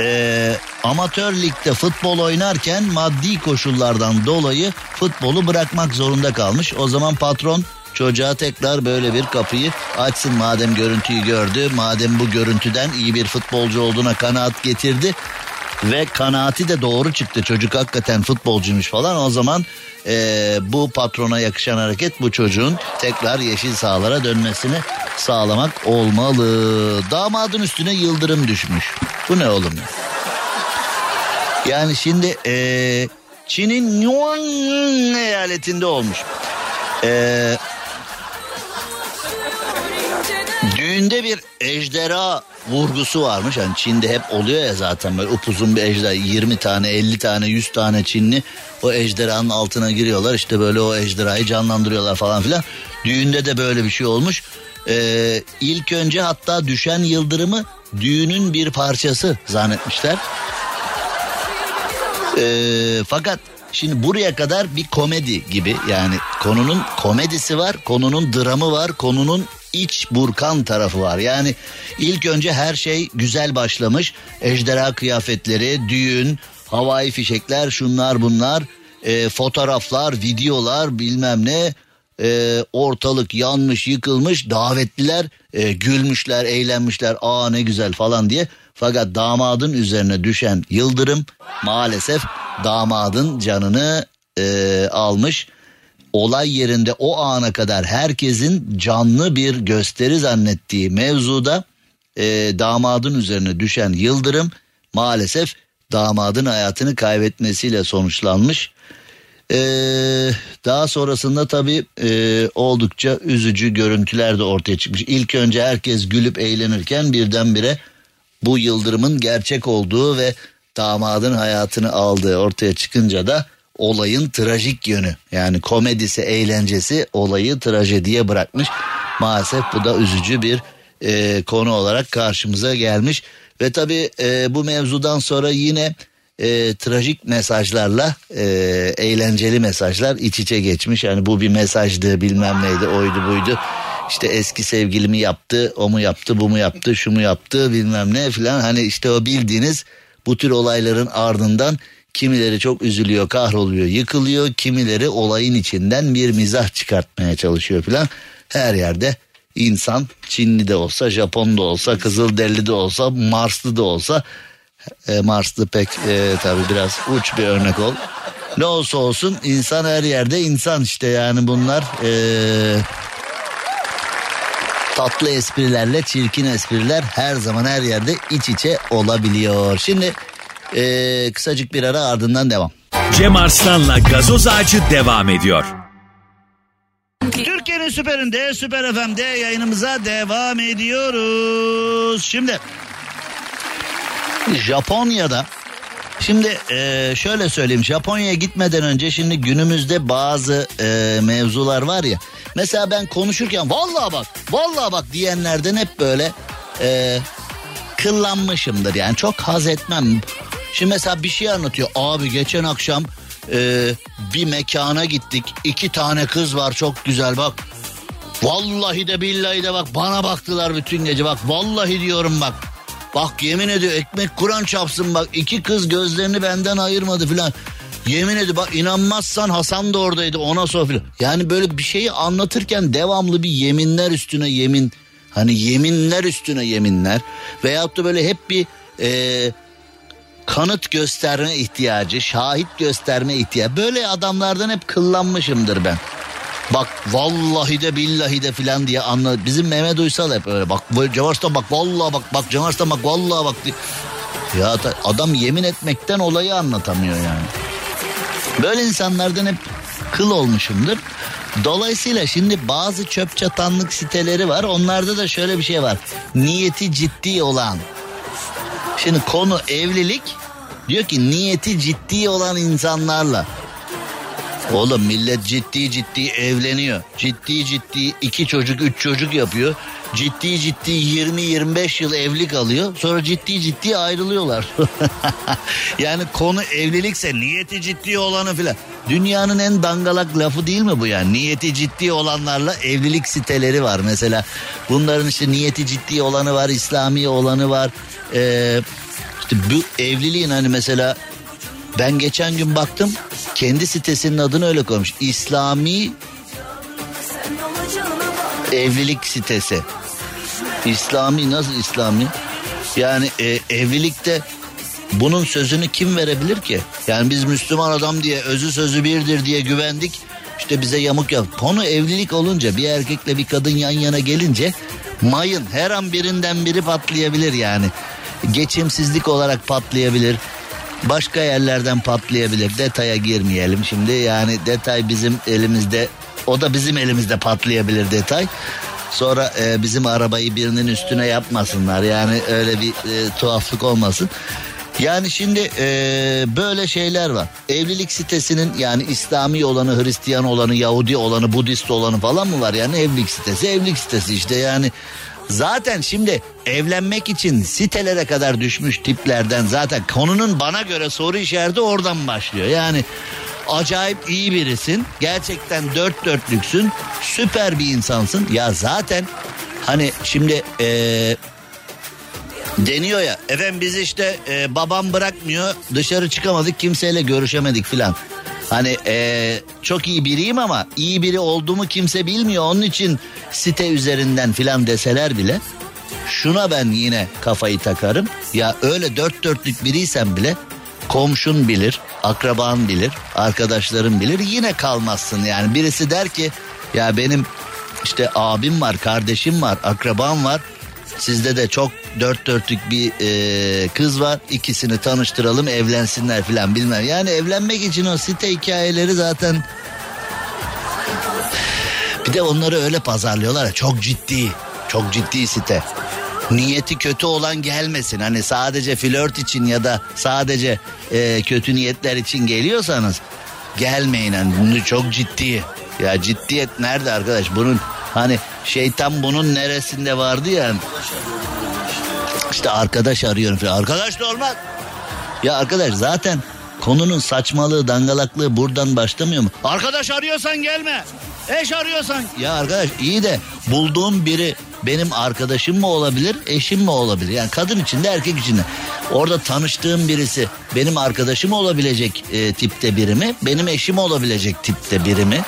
Ee, amatör ligde futbol oynarken maddi koşullardan dolayı futbolu bırakmak zorunda kalmış. O zaman patron çocuğa tekrar böyle bir kapıyı açsın, madem görüntüyü gördü, madem bu görüntüden iyi bir futbolcu olduğuna kanaat getirdi ve kanaati de doğru çıktı, çocuk hakikaten futbolcuymuş falan, o zaman ee, bu patrona yakışan hareket bu çocuğun tekrar yeşil sahalara dönmesini sağlamak olmalı. Damadın üstüne yıldırım düşmüş. Bu ne oğlum? Yani şimdi ee, Çin'in Yunnan eyaletinde olmuş. Eee... Düğünde bir ejderha vurgusu varmış. Yani Çin'de hep oluyor ya zaten böyle upuzun bir ejderha. yirmi tane, elli tane, yüz tane Çinli o ejderhanın altına giriyorlar. İşte böyle o ejderhayı canlandırıyorlar falan filan. Düğünde de böyle bir şey olmuş. Ee, ilk önce hatta düşen yıldırımı düğünün bir parçası zannetmişler. Ee, fakat şimdi buraya kadar bir komedi gibi, yani konunun komedisi var, konunun dramı var, konunun İç burkan tarafı var. Yani ilk önce her şey güzel başlamış. Ejderha kıyafetleri, düğün, havai fişekler, şunlar bunlar, e, fotoğraflar, videolar, bilmem ne, e, ortalık yanmış yıkılmış, davetliler e, gülmüşler, eğlenmişler, aa ne güzel falan diye. Fakat damadın üzerine düşen yıldırım maalesef damadın canını e, almış. Olay yerinde o ana kadar herkesin canlı bir gösteri zannettiği mevzuda e, damadın üzerine düşen yıldırım maalesef damadın hayatını kaybetmesiyle sonuçlanmış. E, daha sonrasında tabii e, oldukça üzücü görüntüler de ortaya çıkmış. İlk önce herkes gülüp eğlenirken birdenbire bu yıldırımın gerçek olduğu ve damadın hayatını aldığı ortaya çıkınca da olayın trajik yönü, yani komedisi, eğlencesi olayı trajediye bırakmış. Maalesef bu da üzücü bir e, konu olarak karşımıza gelmiş. Ve tabii e, bu mevzudan sonra yine e, trajik mesajlarla e, eğlenceli mesajlar iç içe geçmiş. Yani bu bir mesajdı, bilmem neydi, oydu buydu. İşte eski sevgilimi yaptı, o mu yaptı, bu mu yaptı, şu mu yaptı, bilmem ne filan. Hani işte o bildiğiniz bu tür olayların ardından kimileri çok üzülüyor, kahroluyor, yıkılıyor. Kimileri olayın içinden bir mizah çıkartmaya çalışıyor filan. Her yerde insan, Çinli de olsa, Japon da olsa, Kızılderili de olsa, Marslı da olsa. E, Marslı pek e, tabii biraz uç bir örnek ol. Ne olsa olsun insan her yerde insan işte, yani bunlar... E, tatlı esprilerle çirkin espriler her zaman her yerde iç içe olabiliyor. Şimdi ee, kısacık bir ara, ardından devam. Cem Arslan'la Gazoz Ağacı devam ediyor. Türkiye'nin süperinde, Süper F M'de yayınımıza devam ediyoruz. Şimdi Japonya'da, şimdi ee, şöyle söyleyeyim, Japonya'ya gitmeden önce şimdi günümüzde bazı ee, mevzular var ya. Mesela ben konuşurken vallahi bak, vallahi bak diyenlerden hep böyle e, kıllanmışımdır. Yani çok haz etmem. Şimdi mesela bir şey anlatıyor. Abi geçen akşam e, bir mekana gittik. İki tane kız var çok güzel bak. Vallahi de billahi de bak, bana baktılar bütün gece bak. Vallahi diyorum bak. Bak yemin ediyor, ekmek Kur'an çapsın bak. İki kız gözlerini benden ayırmadı filan. Yemin ediyorum bak, inanmazsan Hasan da oradaydı, ona sofra. Yani böyle bir şeyi anlatırken devamlı bir yeminler üstüne yemin. Hani yeminler üstüne yeminler. Veyahut da böyle hep bir e, kanıt gösterme ihtiyacı, şahit gösterme ihtiyacı. Böyle adamlardan hep kıllanmışımdır ben. Bak vallahi de billahi de filan diye anladım. Bizim Mehmet Uysal hep öyle bak. Cem Arslan bak vallahi bak, bak Cem Arslan bak vallahi bak diye. Ya adam yemin etmekten olayı anlatamıyor yani. Böyle insanlardan hep kıl olmuşumdur. Dolayısıyla şimdi bazı çöp çatanlık siteleri var. Onlarda da şöyle bir şey var. Niyeti ciddi olan. Şimdi konu evlilik. Diyor ki niyeti ciddi olan insanlarla. Oğlum millet ciddi ciddi evleniyor. Ciddi ciddi iki çocuk, üç çocuk yapıyor. Ciddi ciddi yirmi yirmi beş yıl evlilik alıyor. Sonra ciddi ciddi ayrılıyorlar. Yani konu evlilikse niyeti ciddi olanı filan. Dünyanın en dangalak lafı değil mi bu yani? Niyeti ciddi olanlarla evlilik siteleri var mesela. Bunların işte niyeti ciddi olanı var, İslami olanı var. Ee, işte bu evliliğin hani mesela ben geçen gün baktım, kendi sitesinin adını öyle koymuş. İslami evlilik sitesi. İslami, nasıl İslami? Yani e, evlilikte bunun sözünü kim verebilir ki? Yani biz Müslüman adam diye özü sözü birdir diye güvendik. İşte bize yamuk yap. Konu evlilik olunca, bir erkekle bir kadın yan yana gelince mayın her an birinden biri patlayabilir yani. Geçimsizlik olarak patlayabilir. Başka yerlerden patlayabilir. Detaya girmeyelim şimdi. Yani detay bizim elimizde. O da bizim elimizde patlayabilir detay. Sonra e, bizim arabayı birinin üstüne yapmasınlar. Yani öyle bir e, tuhaflık olmasın. Yani şimdi e, böyle şeyler var. Evlilik sitesinin yani İslami olanı, Hristiyan olanı, Yahudi olanı, Budist olanı falan mı var? Yani evlilik sitesi, evlilik sitesi işte yani. Zaten şimdi evlenmek için sitelere kadar düşmüş tiplerden zaten konunun bana göre soru işareti oradan başlıyor. Yani acayip iyi birisin, gerçekten dört dörtlüksün, süper bir insansın. Ya zaten hani şimdi ee, deniyor ya efendim biz işte ee, babam bırakmıyor, dışarı çıkamadık, kimseyle görüşemedik filan. Hani ee, çok iyi biriyim ama iyi biri olduğumu kimse bilmiyor. Onun için site üzerinden filan deseler bile şuna ben yine kafayı takarım. Ya öyle dört dörtlük biriysen bile komşun bilir, akraban bilir, arkadaşların bilir, yine kalmazsın. Yani birisi der ki ya benim işte abim var, kardeşim var, akrabam var. Sizde de çok dört dörtlük bir e, kız var, ikisini tanıştıralım evlensinler filan bilmem. Yani evlenmek için o site hikayeleri zaten. Bir de onları öyle pazarlıyorlar ya, çok ciddi, çok ciddi site. Niyeti kötü olan gelmesin. Hani sadece flört için ya da sadece e, kötü niyetler için geliyorsanız gelmeyin. Yani bunu çok ciddi. Ya ciddiyet nerede arkadaş? Bunun hani şeytan bunun neresinde vardı ya. işte arkadaş arıyorum falan. Arkadaş da olmaz. Ya arkadaş zaten konunun saçmalığı, dangalaklığı buradan başlamıyor mu? Arkadaş arıyorsan gelme. Eş arıyorsan. Ya arkadaş iyi de bulduğum biri benim arkadaşım mı olabilir, eşim mi olabilir? Yani kadın için de erkek için de. Orada tanıştığım birisi benim arkadaşım olabilecek e, tipte biri mi? Benim eşim olabilecek tipte biri mi?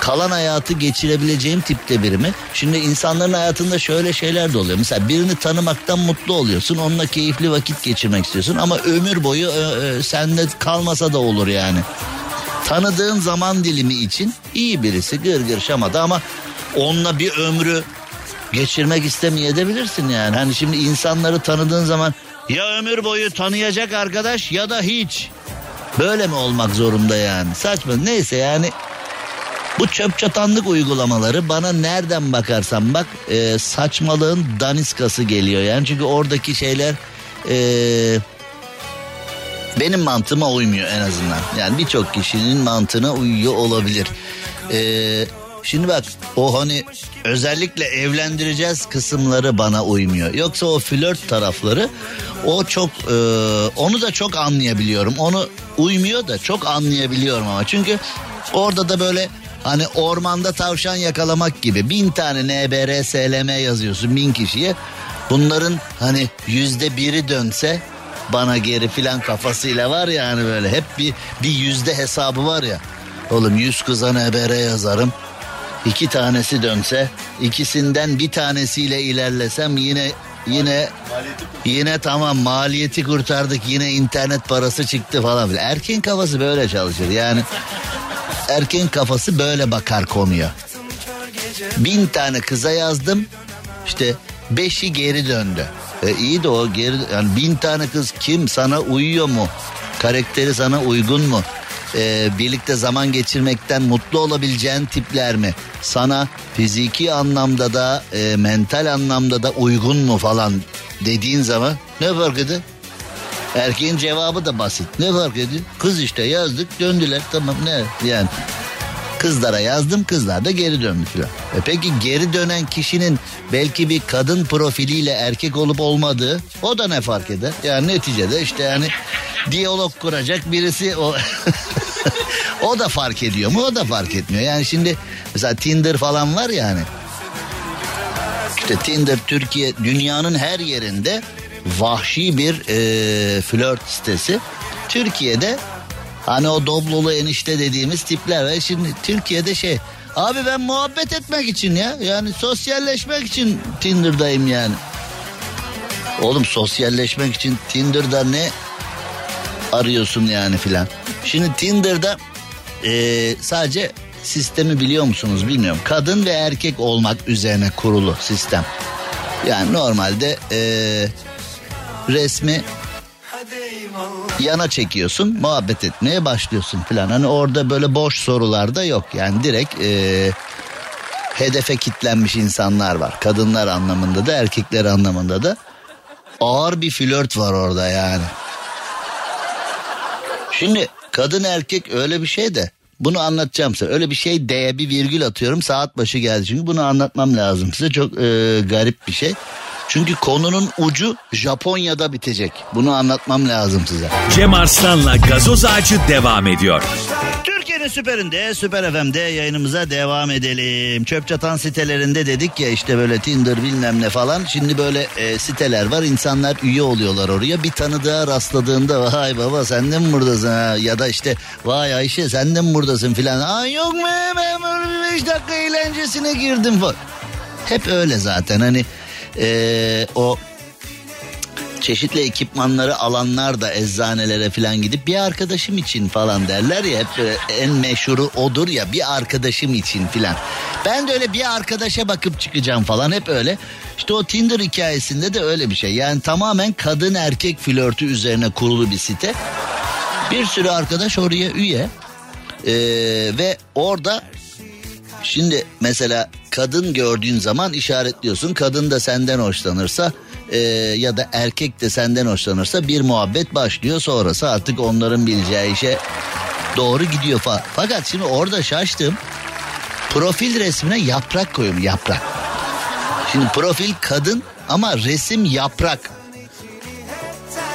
Kalan hayatı geçirebileceğim tipte biri mi? Şimdi insanların hayatında şöyle şeyler de oluyor. Mesela birini tanımaktan mutlu oluyorsun. Onunla keyifli vakit geçirmek istiyorsun. Ama ömür boyu e, e, sende kalmasa da olur yani. Tanıdığın zaman dilimi için iyi birisi, gır gır şamata, ama onunla bir ömrü geçirmek istemeyebilirsin yani. Hani şimdi insanları tanıdığın zaman ya ömür boyu tanıyacak arkadaş ya da hiç. Böyle mi olmak zorunda yani? Saçma. Neyse yani bu çöp çatanlık uygulamaları bana nereden bakarsan bak e, saçmalığın daniskası geliyor yani. Çünkü oradaki şeyler e, benim mantığıma uymuyor en azından. Yani birçok kişinin mantığına uyuyor olabilir. Eee... Şimdi bak o hani özellikle evlendireceğiz kısımları bana uymuyor. Yoksa o flört tarafları o çok e, onu da çok anlayabiliyorum. Onu uymuyor da çok anlayabiliyorum ama. Çünkü orada da böyle hani ormanda tavşan yakalamak gibi bin tane N B R S L M yazıyorsun bin kişiye. Bunların hani yüzde biri dönse bana geri filan kafasıyla var ya hani böyle hep bir, bir yüzde hesabı var ya. Oğlum yüz kıza N B R yazarım. İki tanesi dönse, ikisinden bir tanesiyle ilerlesem yine yine yine tamam maliyeti kurtardık, yine internet parası çıktı falan filan. Erkeğin kafası böyle çalışır yani. Erkeğin kafası böyle bakar konuya. Bin tane kıza yazdım, işte beşi geri döndü. E iyi de o geri, yani bin tane kız kim, sana uyuyor mu? Karakteri sana uygun mu? Ee, birlikte zaman geçirmekten mutlu olabileceğin tipler mi? Sana fiziki anlamda da e, mental anlamda da uygun mu falan dediğin zaman ne fark ediyor? Erkeğin cevabı da basit. Ne fark ediyor? Kız işte yazdık döndüler, tamam ne yani. Kızlara yazdım, kızlar da geri döndü falan. E peki geri dönen kişinin belki bir kadın profiliyle erkek olup olmadığı, o da ne fark eder? Yani neticede işte yani diyalog kuracak birisi o o da fark ediyor mu? O da fark etmiyor. Yani şimdi mesela Tinder falan var yani. İşte Tinder Türkiye, dünyanın her yerinde vahşi bir e, flört sitesi. Türkiye'de hani o doblolu enişte dediğimiz tipler ve şimdi Türkiye'de şey abi ben muhabbet etmek için ya yani sosyalleşmek için Tinder'dayım yani. Oğlum sosyalleşmek için Tinder'da ne arıyorsun yani filan. Şimdi Tinder'da e, sadece sistemi biliyor musunuz bilmiyorum. Kadın ve erkek olmak üzerine kurulu sistem. Yani normalde e, resmi yana çekiyorsun, muhabbet etmeye başlıyorsun falan. Hani orada böyle boş sorular da yok. Yani direkt e, hedefe kitlenmiş insanlar var. Kadınlar anlamında da erkekler anlamında da. Ağır bir flört var orada yani. Şimdi kadın erkek öyle bir şey de bunu anlatacağım size. Öyle bir şey diye bir virgül atıyorum. Saat başı geldi çünkü bunu anlatmam lazım size. Çok e, garip bir şey. Çünkü konunun ucu Japonya'da bitecek. Bunu anlatmam lazım size. Cem Arslan'la Gazoz Ağacı devam ediyor. Türkiye'nin süperinde, Süper F M'de yayınımıza devam edelim. Çöp çatan sitelerinde dedik ya işte böyle Tinder bilmem ne falan. Şimdi böyle e, siteler var. İnsanlar üye oluyorlar oraya. Bir tanıdığa rastladığında vay baba sen de mi buradasın ha? Ya da işte vay Ayşe sen de mi buradasın filan. Aa yok mu ben beş dakika eğlencesine girdim falan. Hep öyle zaten hani. Ee, o çeşitli ekipmanları alanlar da eczanelere falan gidip bir arkadaşım için falan derler ya, hep en meşhuru odur ya, bir arkadaşım için falan. Ben de öyle bir arkadaşa bakıp çıkacağım falan, hep öyle. İşte o Tinder hikayesinde de öyle bir şey. Yani tamamen kadın erkek flörtü üzerine kurulu bir site. Bir sürü arkadaş oraya üye ee, ve orada şimdi mesela kadın gördüğün zaman işaretliyorsun. Kadın da senden hoşlanırsa e, ya da erkek de senden hoşlanırsa bir muhabbet başlıyor. Sonrası artık onların bileceği işe doğru gidiyor falan. Fakat şimdi orada şaştım. Profil resmine yaprak koyuyorum, yaprak. Şimdi profil kadın ama resim yaprak.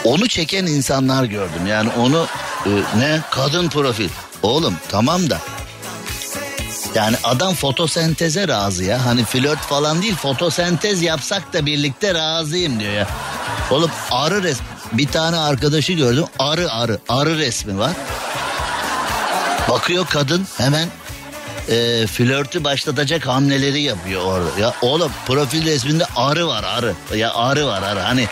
Onu çeken insanlar gördüm. Yani onu e, ne kadın profil. Oğlum tamam da. Yani adam fotosenteze razı ya. Hani flört falan değil, fotosentez yapsak da birlikte razıyım diyor ya. Oğlum arı resmi. Bir tane arkadaşı gördüm. Arı arı. Arı resmi var. Bakıyor kadın hemen e, flörtü başlatacak hamleleri yapıyor orada. Ya oğlum profil resminde arı var arı. Ya arı var arı. Hani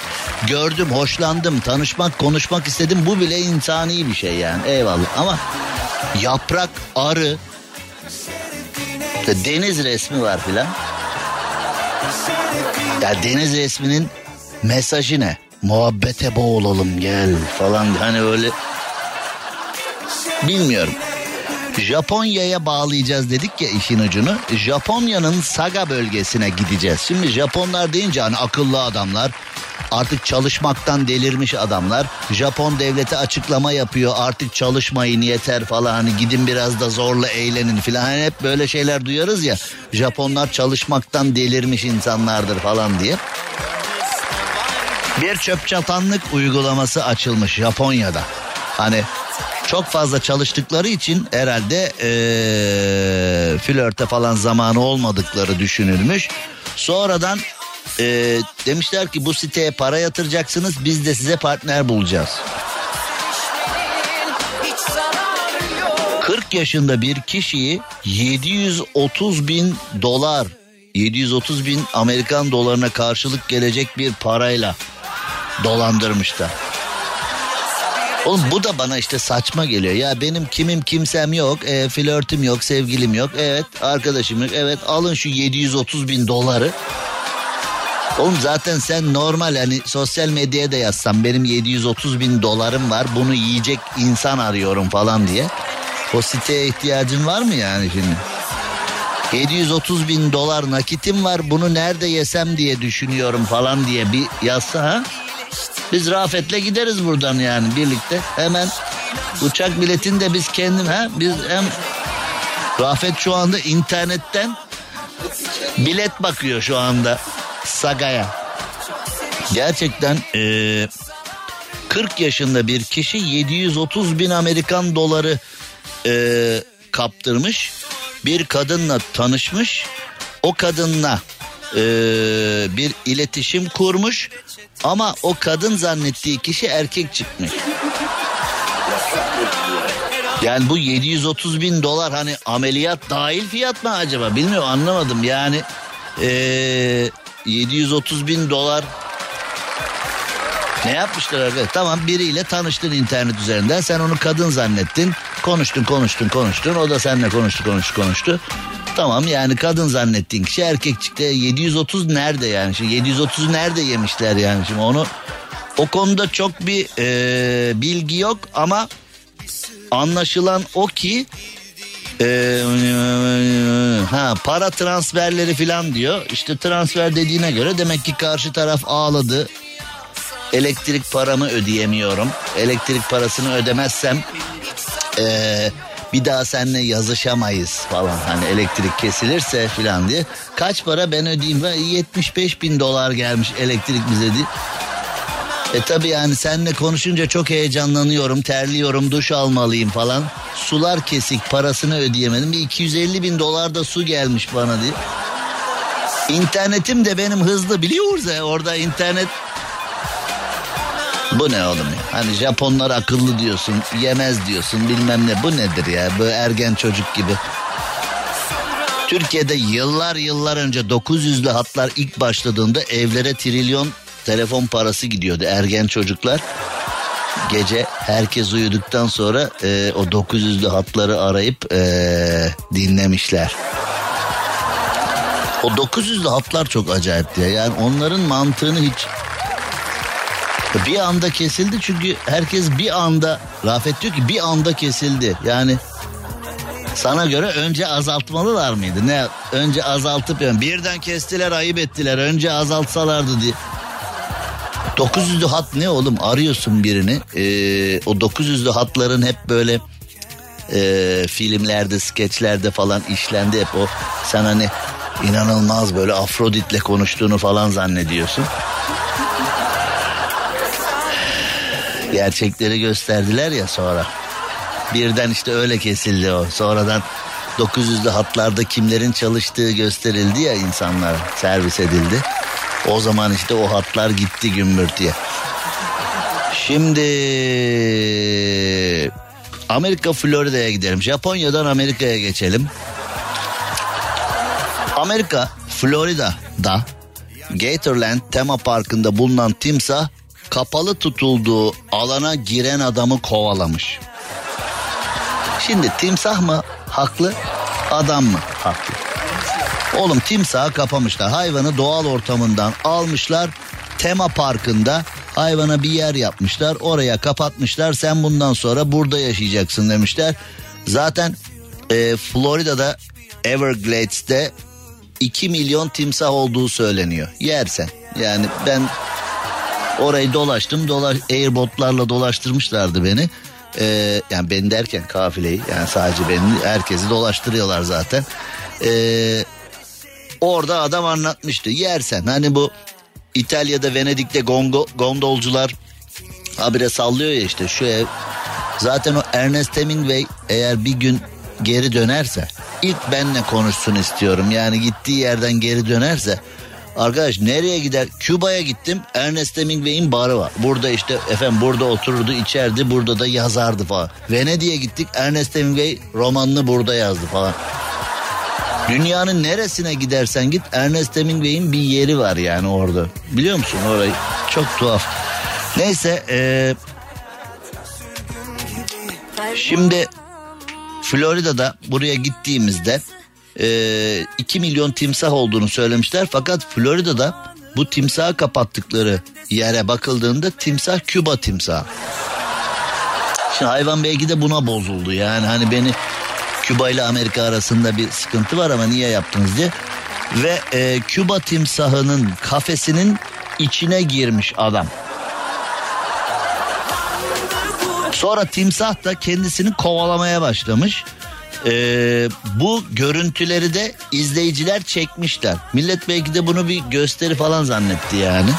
gördüm, hoşlandım, tanışmak, konuşmak istedim. Bu bile insani bir şey yani. Eyvallah ama yaprak arı. Deniz resmi var filan. Ya deniz resminin mesajı ne? Muhabbete boğulalım gel falan. Hani öyle. Bilmiyorum. Japonya'ya bağlayacağız dedik ya işin ucunu. Japonya'nın Saga bölgesine gideceğiz. Şimdi Japonlar deyince hani akıllı adamlar, artık çalışmaktan delirmiş adamlar. Japon devleti açıklama yapıyor, artık çalışmayın yeter falan, hani gidin biraz da zorla eğlenin falan. Hani hep böyle şeyler duyarız ya, Japonlar çalışmaktan delirmiş insanlardır falan diye. Bir çöp çatanlık uygulaması açılmış Japonya'da. Hani çok fazla çalıştıkları için herhalde ee, flörte falan zamanı olmadıkları düşünülmüş. Sonradan e, demişler ki bu siteye para yatıracaksınız, biz de size partner bulacağız. kırk yaşında bir kişiyi yedi yüz otuz bin dolar, yedi yüz otuz bin Amerikan dolarına karşılık gelecek bir parayla dolandırmış da. Oğlum bu da bana işte saçma geliyor. Ya benim kimim kimsem yok, e, flörtüm yok, sevgilim yok, evet arkadaşım yok, evet alın şu yedi yüz otuz bin doları. Oğlum zaten sen normal hani sosyal medyaya da yazsan benim yedi yüz otuz bin dolarım var, bunu yiyecek insan arıyorum falan diye. O siteye ihtiyacın var mı yani şimdi? yedi yüz otuz bin dolar nakitim var, bunu nerede yesem diye düşünüyorum falan diye bir yazsa ha? Biz Rafet'le gideriz buradan yani birlikte. Hemen uçak biletini de biz kendim ha? Biz hem Rafet şu anda internetten bilet bakıyor şu anda Saga'ya. Gerçekten ee, kırk yaşında bir kişi yedi yüz otuz bin Amerikan doları ee, kaptırmış. Bir kadınla tanışmış, o kadınla e, bir iletişim kurmuş ama o kadın zannettiği kişi erkek çıkmış. Yani bu yedi yüz otuz bin dolar hani ameliyat dahil fiyat mı acaba, bilmiyorum, anlamadım yani. E, yedi yüz otuz bin dolar ne yapmışlar abi? Tamam, biriyle tanıştın internet üzerinden, sen onu kadın zannettin. Konuştun konuştun konuştun. O da seninle konuştu konuştu konuştu. Tamam yani kadın zannettiğin kişi erkek çıktı. yedi yüz otuz nerede yani? Şimdi yedi yüz otuz nerede yemişler yani? Şimdi onu, o konuda çok bir e, bilgi yok ama anlaşılan o ki e, ha para transferleri falan diyor. İşte transfer dediğine göre demek ki karşı taraf ağladı. Elektrik paramı ödeyemiyorum. Elektrik parasını ödemezsem Ee, bir daha seninle yazışamayız falan, hani elektrik kesilirse falan diye. Kaç para ben ödeyeyim? yetmiş beş bin dolar gelmiş elektrik bize diye. E tabi yani seninle konuşunca çok heyecanlanıyorum, terliyorum, duş almalıyım falan. Sular kesik, parasını ödeyemedim. Bir iki yüz elli bin dolar da su gelmiş bana diye. İnternetim de benim hızlı, biliyoruz ya orada internet. Bu ne oğlum ya? Hani Japonlar akıllı diyorsun, yemez diyorsun, bilmem ne. Bu nedir ya? Bu ergen çocuk gibi. Türkiye'de yıllar yıllar önce dokuz yüzlü hatlar ilk başladığında evlere trilyon telefon parası gidiyordu. Ergen çocuklar gece herkes uyuduktan sonra e, o dokuz yüzlü hatları arayıp e, dinlemişler. O dokuz yüzlü hatlar çok acayip diye. Yani onların mantığını hiç... Bir anda kesildi çünkü herkes bir anda, Rafet diyor ki bir anda kesildi. Yani sana göre önce azaltmalılar mıydı? Ne önce azaltıp yani birden kestiler, ayıp ettiler, önce azaltsalardı diye. dokuz yüzlü hat ne oğlum, arıyorsun birini ee, o dokuz yüzlü hatların hep böyle e, filmlerde, skeçlerde falan işlendi hep o. Sen hani inanılmaz böyle Afrodit'le konuştuğunu falan zannediyorsun. gerçekleri gösterdiler ya sonra. Birden işte öyle kesildi o. Sonradan dokuz yüzlü hatlarda kimlerin çalıştığı gösterildi ya, insanlara servis edildi. O zaman işte o hatlar gitti gümbürtüye. Şimdi Amerika Florida'ya gidelim. Japonya'dan Amerika'ya geçelim. Amerika Florida'da Gatorland tema parkında bulunan timsah kapalı tutulduğu alana giren adamı kovalamış. Şimdi timsah mı haklı, adam mı haklı? Oğlum timsahı kapamışlar. Hayvanı doğal ortamından almışlar. Tema parkında hayvana bir yer yapmışlar. Oraya kapatmışlar. Sen bundan sonra burada yaşayacaksın demişler. Zaten e, Florida'da Everglades'te iki milyon timsah olduğu söyleniyor. Yersen. Yani ben orayı dolaştım. Dolaş, airbotlarla dolaştırmışlardı beni. Ee, yani beni derken kafileyi, yani sadece beni, herkesi dolaştırıyorlar zaten. Ee, orada adam anlatmıştı. Yersen hani bu İtalya'da Venedik'te gongo, gondolcular habire sallıyor ya işte şu ev. Zaten o Ernest Hemingway eğer bir gün geri dönerse ilk benle konuşsun istiyorum. Yani gittiği yerden geri dönerse. Arkadaş nereye gider? Küba'ya gittim. Ernest Hemingway'in barı var. Burada işte efendim burada otururdu, içerdi, burada da yazardı falan. Venedik'e gittik. Ernest Hemingway romanını burada yazdı falan. Dünyanın neresine gidersen git Ernest Hemingway'in bir yeri var yani orada. Biliyor musun orayı? Çok tuhaf. Neyse. Ee... Şimdi Florida'da buraya gittiğimizde Ee, iki milyon timsah olduğunu söylemişler. Fakat Florida'da bu timsahı kapattıkları yere bakıldığında timsah Küba timsahı. Şimdi hayvan belki de buna bozuldu. Yani hani beni Küba ile Amerika arasında bir sıkıntı var ama niye yaptınız diye. Ve e, Küba timsahının kafesinin içine girmiş adam. Sonra timsah da kendisini kovalamaya başlamış. Ee, bu görüntüleri de izleyiciler çekmişler. Millet belki de bunu bir gösteri falan zannetti yani.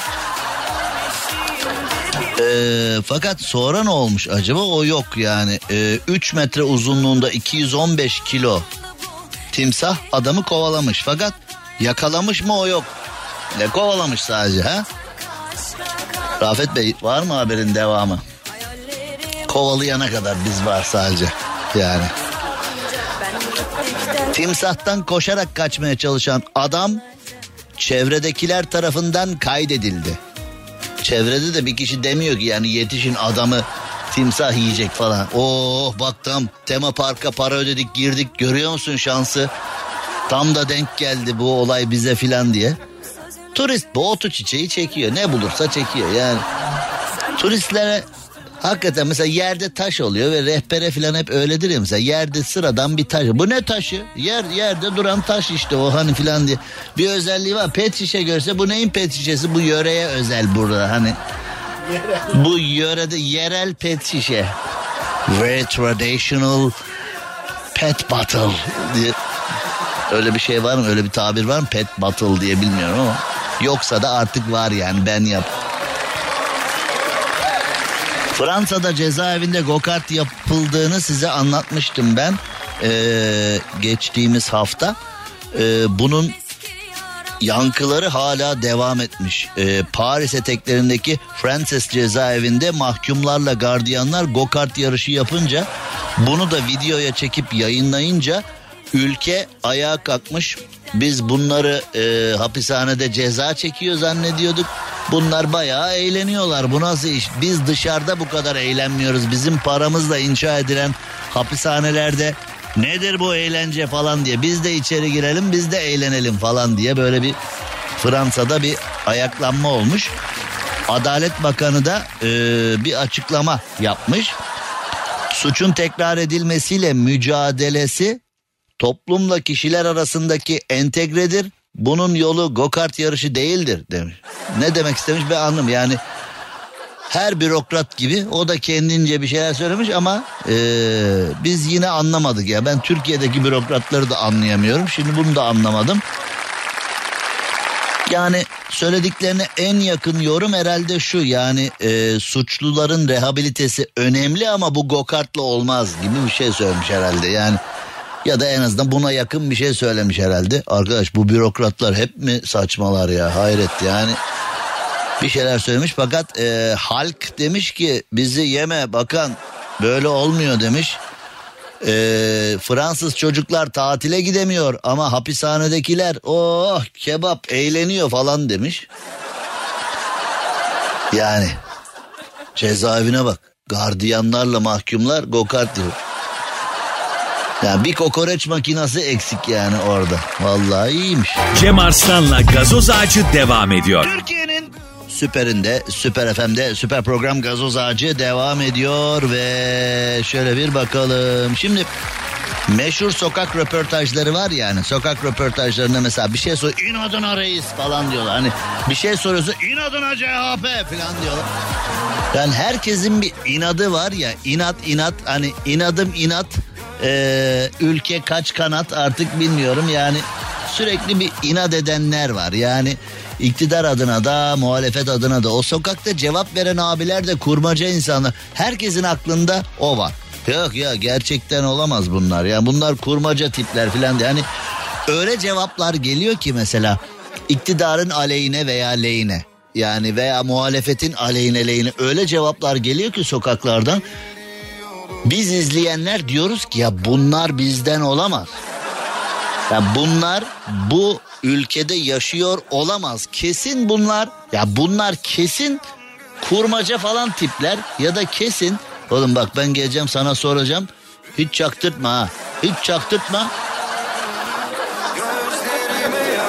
Ee, fakat sonra ne olmuş acaba? O yok yani. Ee, üç metre uzunluğunda iki yüz on beş kilo timsah adamı kovalamış. Fakat yakalamış mı o yok. Ne kovalamış sadece ha? Rafet Bey var mı haberin devamı? Kovalayana kadar biz var sadece yani. Timsahtan koşarak kaçmaya çalışan adam çevredekiler tarafından kaydedildi. Çevrede de bir kişi demiyor ki yani yetişin adamı timsah yiyecek falan. Oh bak tam tema parka para ödedik girdik görüyor musun şansı? Tam da denk geldi bu olay bize filan diye. Turist bu otu çiçeği çekiyor, ne bulursa çekiyor yani. Turistlere... Hakikaten mesela yerde taş oluyor ve rehbere falan hep öyledir ya mesela yerde sıradan bir taş. Bu ne taşı? Yer yerde duran taş işte o hani falan diye. Bir özelliği var. Pet şişe görse bu neyin pet şişesi? Bu yöreye özel burada hani. Bu yörede yerel pet şişe. Very traditional pet bottle diye. Öyle bir şey var mı? Öyle bir tabir var mı? Pet bottle diye bilmiyorum ama. Yoksa da artık var yani ben yaptım. Fransa'da cezaevinde go-kart yapıldığını size anlatmıştım ben ee, geçtiğimiz hafta. Ee, bunun yankıları hala devam etmiş. Ee, Paris eteklerindeki Fransa cezaevinde mahkumlarla gardiyanlar go-kart yarışı yapınca bunu da videoya çekip yayınlayınca ülke ayağa kalkmış. Biz bunları e, hapishanede ceza çekiyor zannediyorduk. Bunlar bayağı eğleniyorlar. Bu nasıl iş? Biz dışarıda bu kadar eğlenmiyoruz. Bizim paramızla inşa edilen hapishanelerde nedir bu eğlence falan diye. Biz de içeri girelim, biz de eğlenelim falan diye böyle bir Fransa'da bir ayaklanma olmuş. Adalet Bakanı da e, bir açıklama yapmış. Suçun tekrar edilmesiyle mücadelesi toplumla kişiler arasındaki entegredir. Bunun yolu go-kart yarışı değildir demiş. Ne demek istemiş ben anlamadım. Yani her bürokrat gibi o da kendince bir şeyler söylemiş ama ee, biz yine anlamadık ya. Ben Türkiye'deki bürokratları da anlayamıyorum. Şimdi bunu da anlamadım. Yani söylediklerine en yakın yorum herhalde şu, yani e, suçluların rehabilitesi önemli ama bu gokartla olmaz gibi bir şey söylemiş herhalde yani. Ya da en azından buna yakın bir şey söylemiş herhalde. Arkadaş bu bürokratlar hep mi saçmalar ya, hayret yani. Bir şeyler söylemiş fakat e, halk demiş ki bizi yeme bakan, böyle olmuyor demiş. E, Fransız çocuklar tatile gidemiyor ama hapishanedekiler oh kebap eğleniyor falan demiş. Yani cezaevine bak, gardiyanlarla mahkumlar go-kart diyor. Yani bir kokoreç makinası eksik yani orada. Vallahi iyiymiş. Cem Arslan'la Gazoz Ağacı devam ediyor. Türkiye'nin Süper'inde, Süper F M'de süper program Gazoz Ağacı devam ediyor ve şöyle bir bakalım. Şimdi meşhur sokak röportajları var yani. Sokak röportajlarında mesela bir şey soruyor. İnadına reis falan diyorlar. Hani bir şey soruyorsa inadına C H P falan diyorlar. Yani herkesin bir inadı var ya. İnat inat hani inadım inat. Ee, ülke kaç kanat artık bilmiyorum yani, sürekli bir inat edenler var yani, iktidar adına da muhalefet adına da. O sokakta cevap veren abiler de kurmaca insanlar, herkesin aklında o var, yok ya gerçekten olamaz bunlar ya, bunlar kurmaca tipler filan diye. Yani öyle cevaplar geliyor ki mesela iktidarın aleyhine veya lehine yani, veya muhalefetin aleyhine lehine öyle cevaplar geliyor ki sokaklardan. Biz izleyenler diyoruz ki ya bunlar bizden olamaz. Ya bunlar bu ülkede yaşıyor olamaz. Kesin bunlar, ya bunlar kesin kurmaca falan tipler ya da kesin. Oğlum bak ben geleceğim sana soracağım. Hiç çaktırtma ha. Hiç çaktırtma.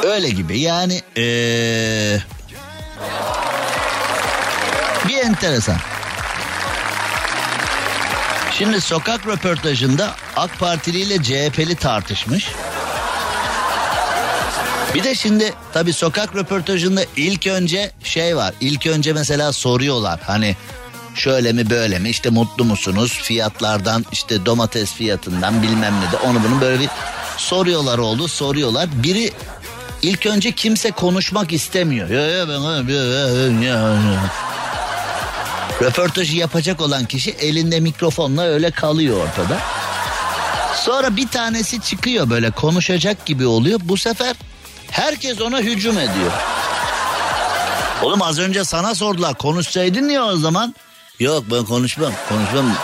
Öyle gibi yani. Ee, bir enteresan. Şimdi sokak röportajında A K Partili ile C H P'li tartışmış. Bir de şimdi tabii sokak röportajında ilk önce şey var. İlk önce mesela soruyorlar hani şöyle mi böyle mi, işte mutlu musunuz fiyatlardan, işte domates fiyatından bilmem ne de, onu bunu böyle bir soruyorlar oldu soruyorlar. Biri ilk önce kimse konuşmak istemiyor. Röportajı yapacak olan kişi elinde mikrofonla öyle kalıyor ortada. Sonra bir tanesi çıkıyor böyle konuşacak gibi oluyor. Bu sefer herkes ona hücum ediyor. Oğlum az önce sana sordular, konuşsaydın ya o zaman. Yok ben konuşmam, konuşmam.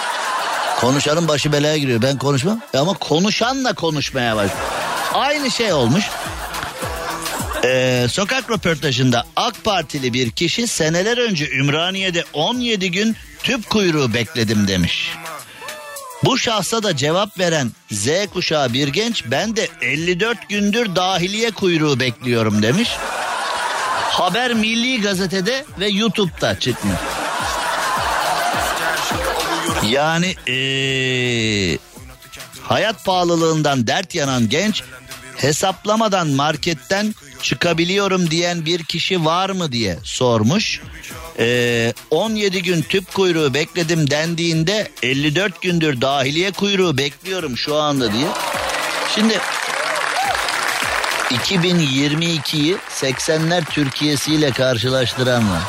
Konuşanın başı belaya giriyor, ben konuşmam. Ama konuşanla konuşmaya başlıyor. Aynı şey olmuş. Ee, sokak röportajında A K Partili bir kişi seneler önce Ümraniye'de on yedi gün tüp kuyruğu bekledim demiş. Bu şahsa da cevap veren Z kuşağı bir genç, ben de elli dört gündür dahiliye kuyruğu bekliyorum demiş. Haber Milli Gazete'de ve YouTube'da çıkmış. Yani ee, hayat pahalılığından dert yanan genç, hesaplamadan marketten çıkabiliyorum diyen bir kişi var mı diye sormuş. Ee, on yedi gün tüp kuyruğu bekledim dendiğinde elli dört gündür dahiliye kuyruğu bekliyorum şu anda diye. Şimdi iki bin yirmi ikiyi seksenler Türkiye'siyle karşılaştıranlar.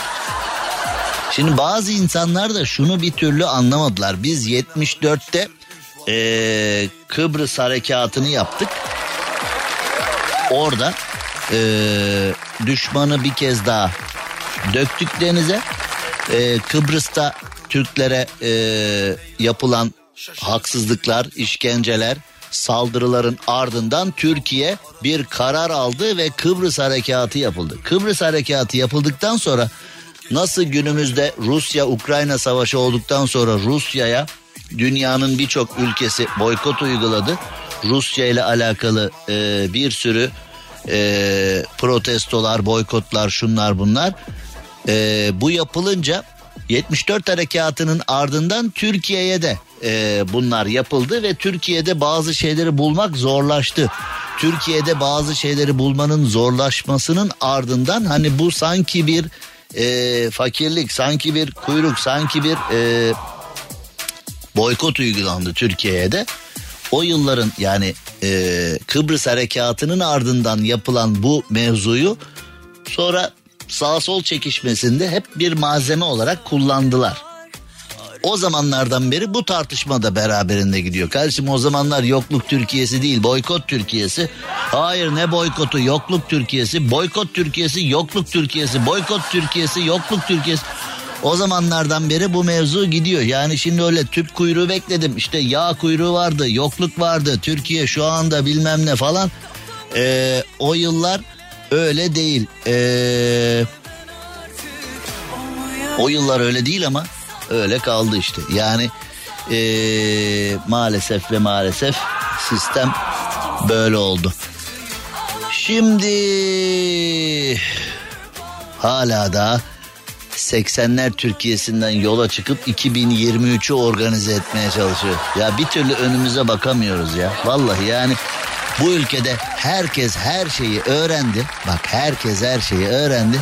Şimdi bazı insanlar da şunu bir türlü anlamadılar. Biz yetmiş dörtte ee, Kıbrıs harekatını yaptık. Orada e, düşmanı bir kez daha döktük denize. E, Kıbrıs'ta Türklere e, yapılan haksızlıklar, işkenceler, saldırıların ardından Türkiye bir karar aldı ve Kıbrıs harekatı yapıldı. Kıbrıs harekatı yapıldıktan sonra nasıl günümüzde Rusya-Ukrayna savaşı olduktan sonra Rusya'ya dünyanın birçok ülkesi boykot uyguladı. Rusya ile alakalı e, bir sürü e, protestolar, boykotlar, şunlar bunlar. E, bu yapılınca yetmiş dört harekatının ardından Türkiye'ye de e, bunlar yapıldı ve Türkiye'de bazı şeyleri bulmak zorlaştı. Türkiye'de bazı şeyleri bulmanın zorlaşmasının ardından hani bu sanki bir e, fakirlik, sanki bir kuyruk, sanki bir e, boykot uygulandı Türkiye'ye de. O yılların yani e, Kıbrıs harekatının ardından yapılan bu mevzuyu Sonra sağ sol çekişmesinde hep bir malzeme olarak kullandılar. O zamanlardan beri bu tartışma da beraberinde gidiyor. Kardeşim o zamanlar yokluk Türkiye'si değil, boykot Türkiye'si. Hayır, ne boykotu, yokluk Türkiye'si, boykot Türkiye'si, yokluk Türkiye'si, boykot Türkiye'si, yokluk Türkiye'si. O zamanlardan beri bu mevzu gidiyor. Yani şimdi öyle tüp kuyruğu bekledim, İşte yağ kuyruğu vardı, yokluk vardı, Türkiye şu anda bilmem ne falan. Ee, o yıllar öyle değil. Ee, o yıllar öyle değil ama öyle kaldı işte. Yani ee, maalesef ve maalesef sistem böyle oldu. Şimdi hala da seksenler Türkiye'sinden yola çıkıp iki bin yirmi üçü organize etmeye çalışıyor. Ya bir türlü önümüze bakamıyoruz ya. Vallahi yani bu ülkede herkes her şeyi öğrendi. Bak herkes her şeyi öğrendi.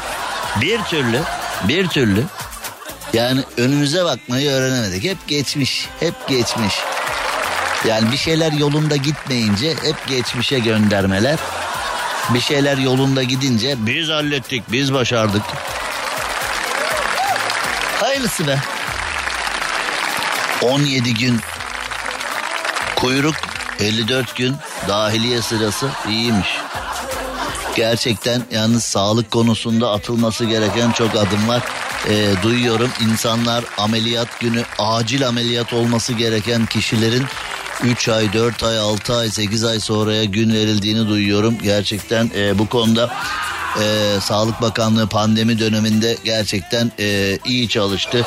Bir türlü, bir türlü yani önümüze bakmayı öğrenemedik. Hep geçmiş, hep geçmiş. Yani bir şeyler yolunda gitmeyince hep geçmişe göndermeler. Bir şeyler yolunda gidince biz hallettik, biz başardık. Hayırlısı be. on yedi gün kuyruk, elli dört gün dahiliye sırası, iyiymiş. Gerçekten yalnız sağlık konusunda atılması gereken çok adım var. E, duyuyorum insanlar ameliyat günü acil ameliyat olması gereken kişilerin üç ay, dört ay, altı ay, sekiz ay sonraya gün verildiğini duyuyorum. Gerçekten e, bu konuda e, Sağlık Bakanlığı pandemi döneminde gerçekten e, iyi çalıştı.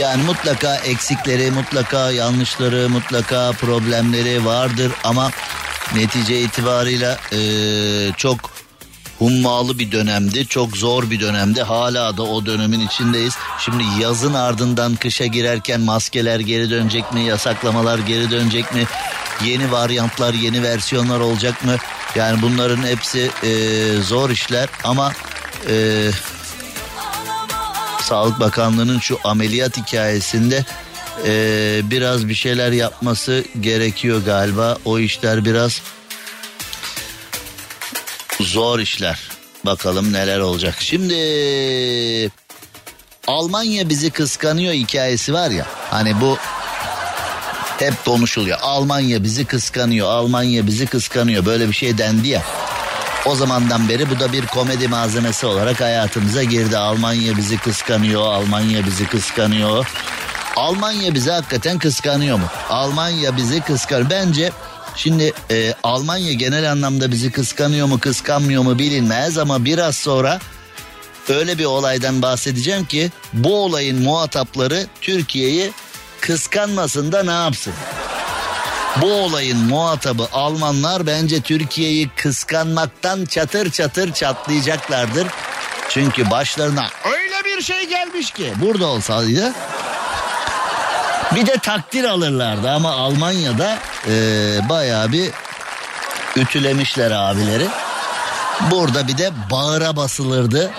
Yani mutlaka eksikleri, mutlaka yanlışları, mutlaka problemleri vardır ama netice itibarıyla e, çok hummalı bir dönemdi, çok zor bir dönemdi. Hala da o dönemin içindeyiz. Şimdi yazın ardından kışa girerken maskeler geri dönecek mi, yasaklamalar geri dönecek mi, yeni varyantlar, yeni versiyonlar olacak mı? Yani bunların hepsi e, zor işler ama e, Sağlık Bakanlığı'nın şu ameliyat hikayesinde e, biraz bir şeyler yapması gerekiyor galiba. O işler biraz zor işler. Bakalım neler olacak. Şimdi Almanya bizi kıskanıyor hikayesi var ya. Hani bu hep konuşuluyor. Almanya bizi kıskanıyor. Almanya bizi kıskanıyor. Böyle bir şey dendi ya. O zamandan beri bu da bir komedi malzemesi olarak hayatımıza girdi. Almanya bizi kıskanıyor. Almanya bizi kıskanıyor. Almanya bizi hakikaten kıskanıyor mu? Almanya bizi kıskanıyor. Bence şimdi e, Almanya genel anlamda bizi kıskanıyor mu kıskanmıyor mu bilinmez ama biraz sonra öyle bir olaydan bahsedeceğim ki bu olayın muhatapları Türkiye'yi kıskanmasın da ne yapsın? Bu olayın muhatabı Almanlar bence Türkiye'yi kıskanmaktan çatır çatır çatlayacaklardır. Çünkü başlarına öyle bir şey gelmiş ki burada olsaydı bir de takdir alırlardı ama Almanya'da e, bayağı bir ütülemişler abileri. Burada bir de bağıra basılırdı.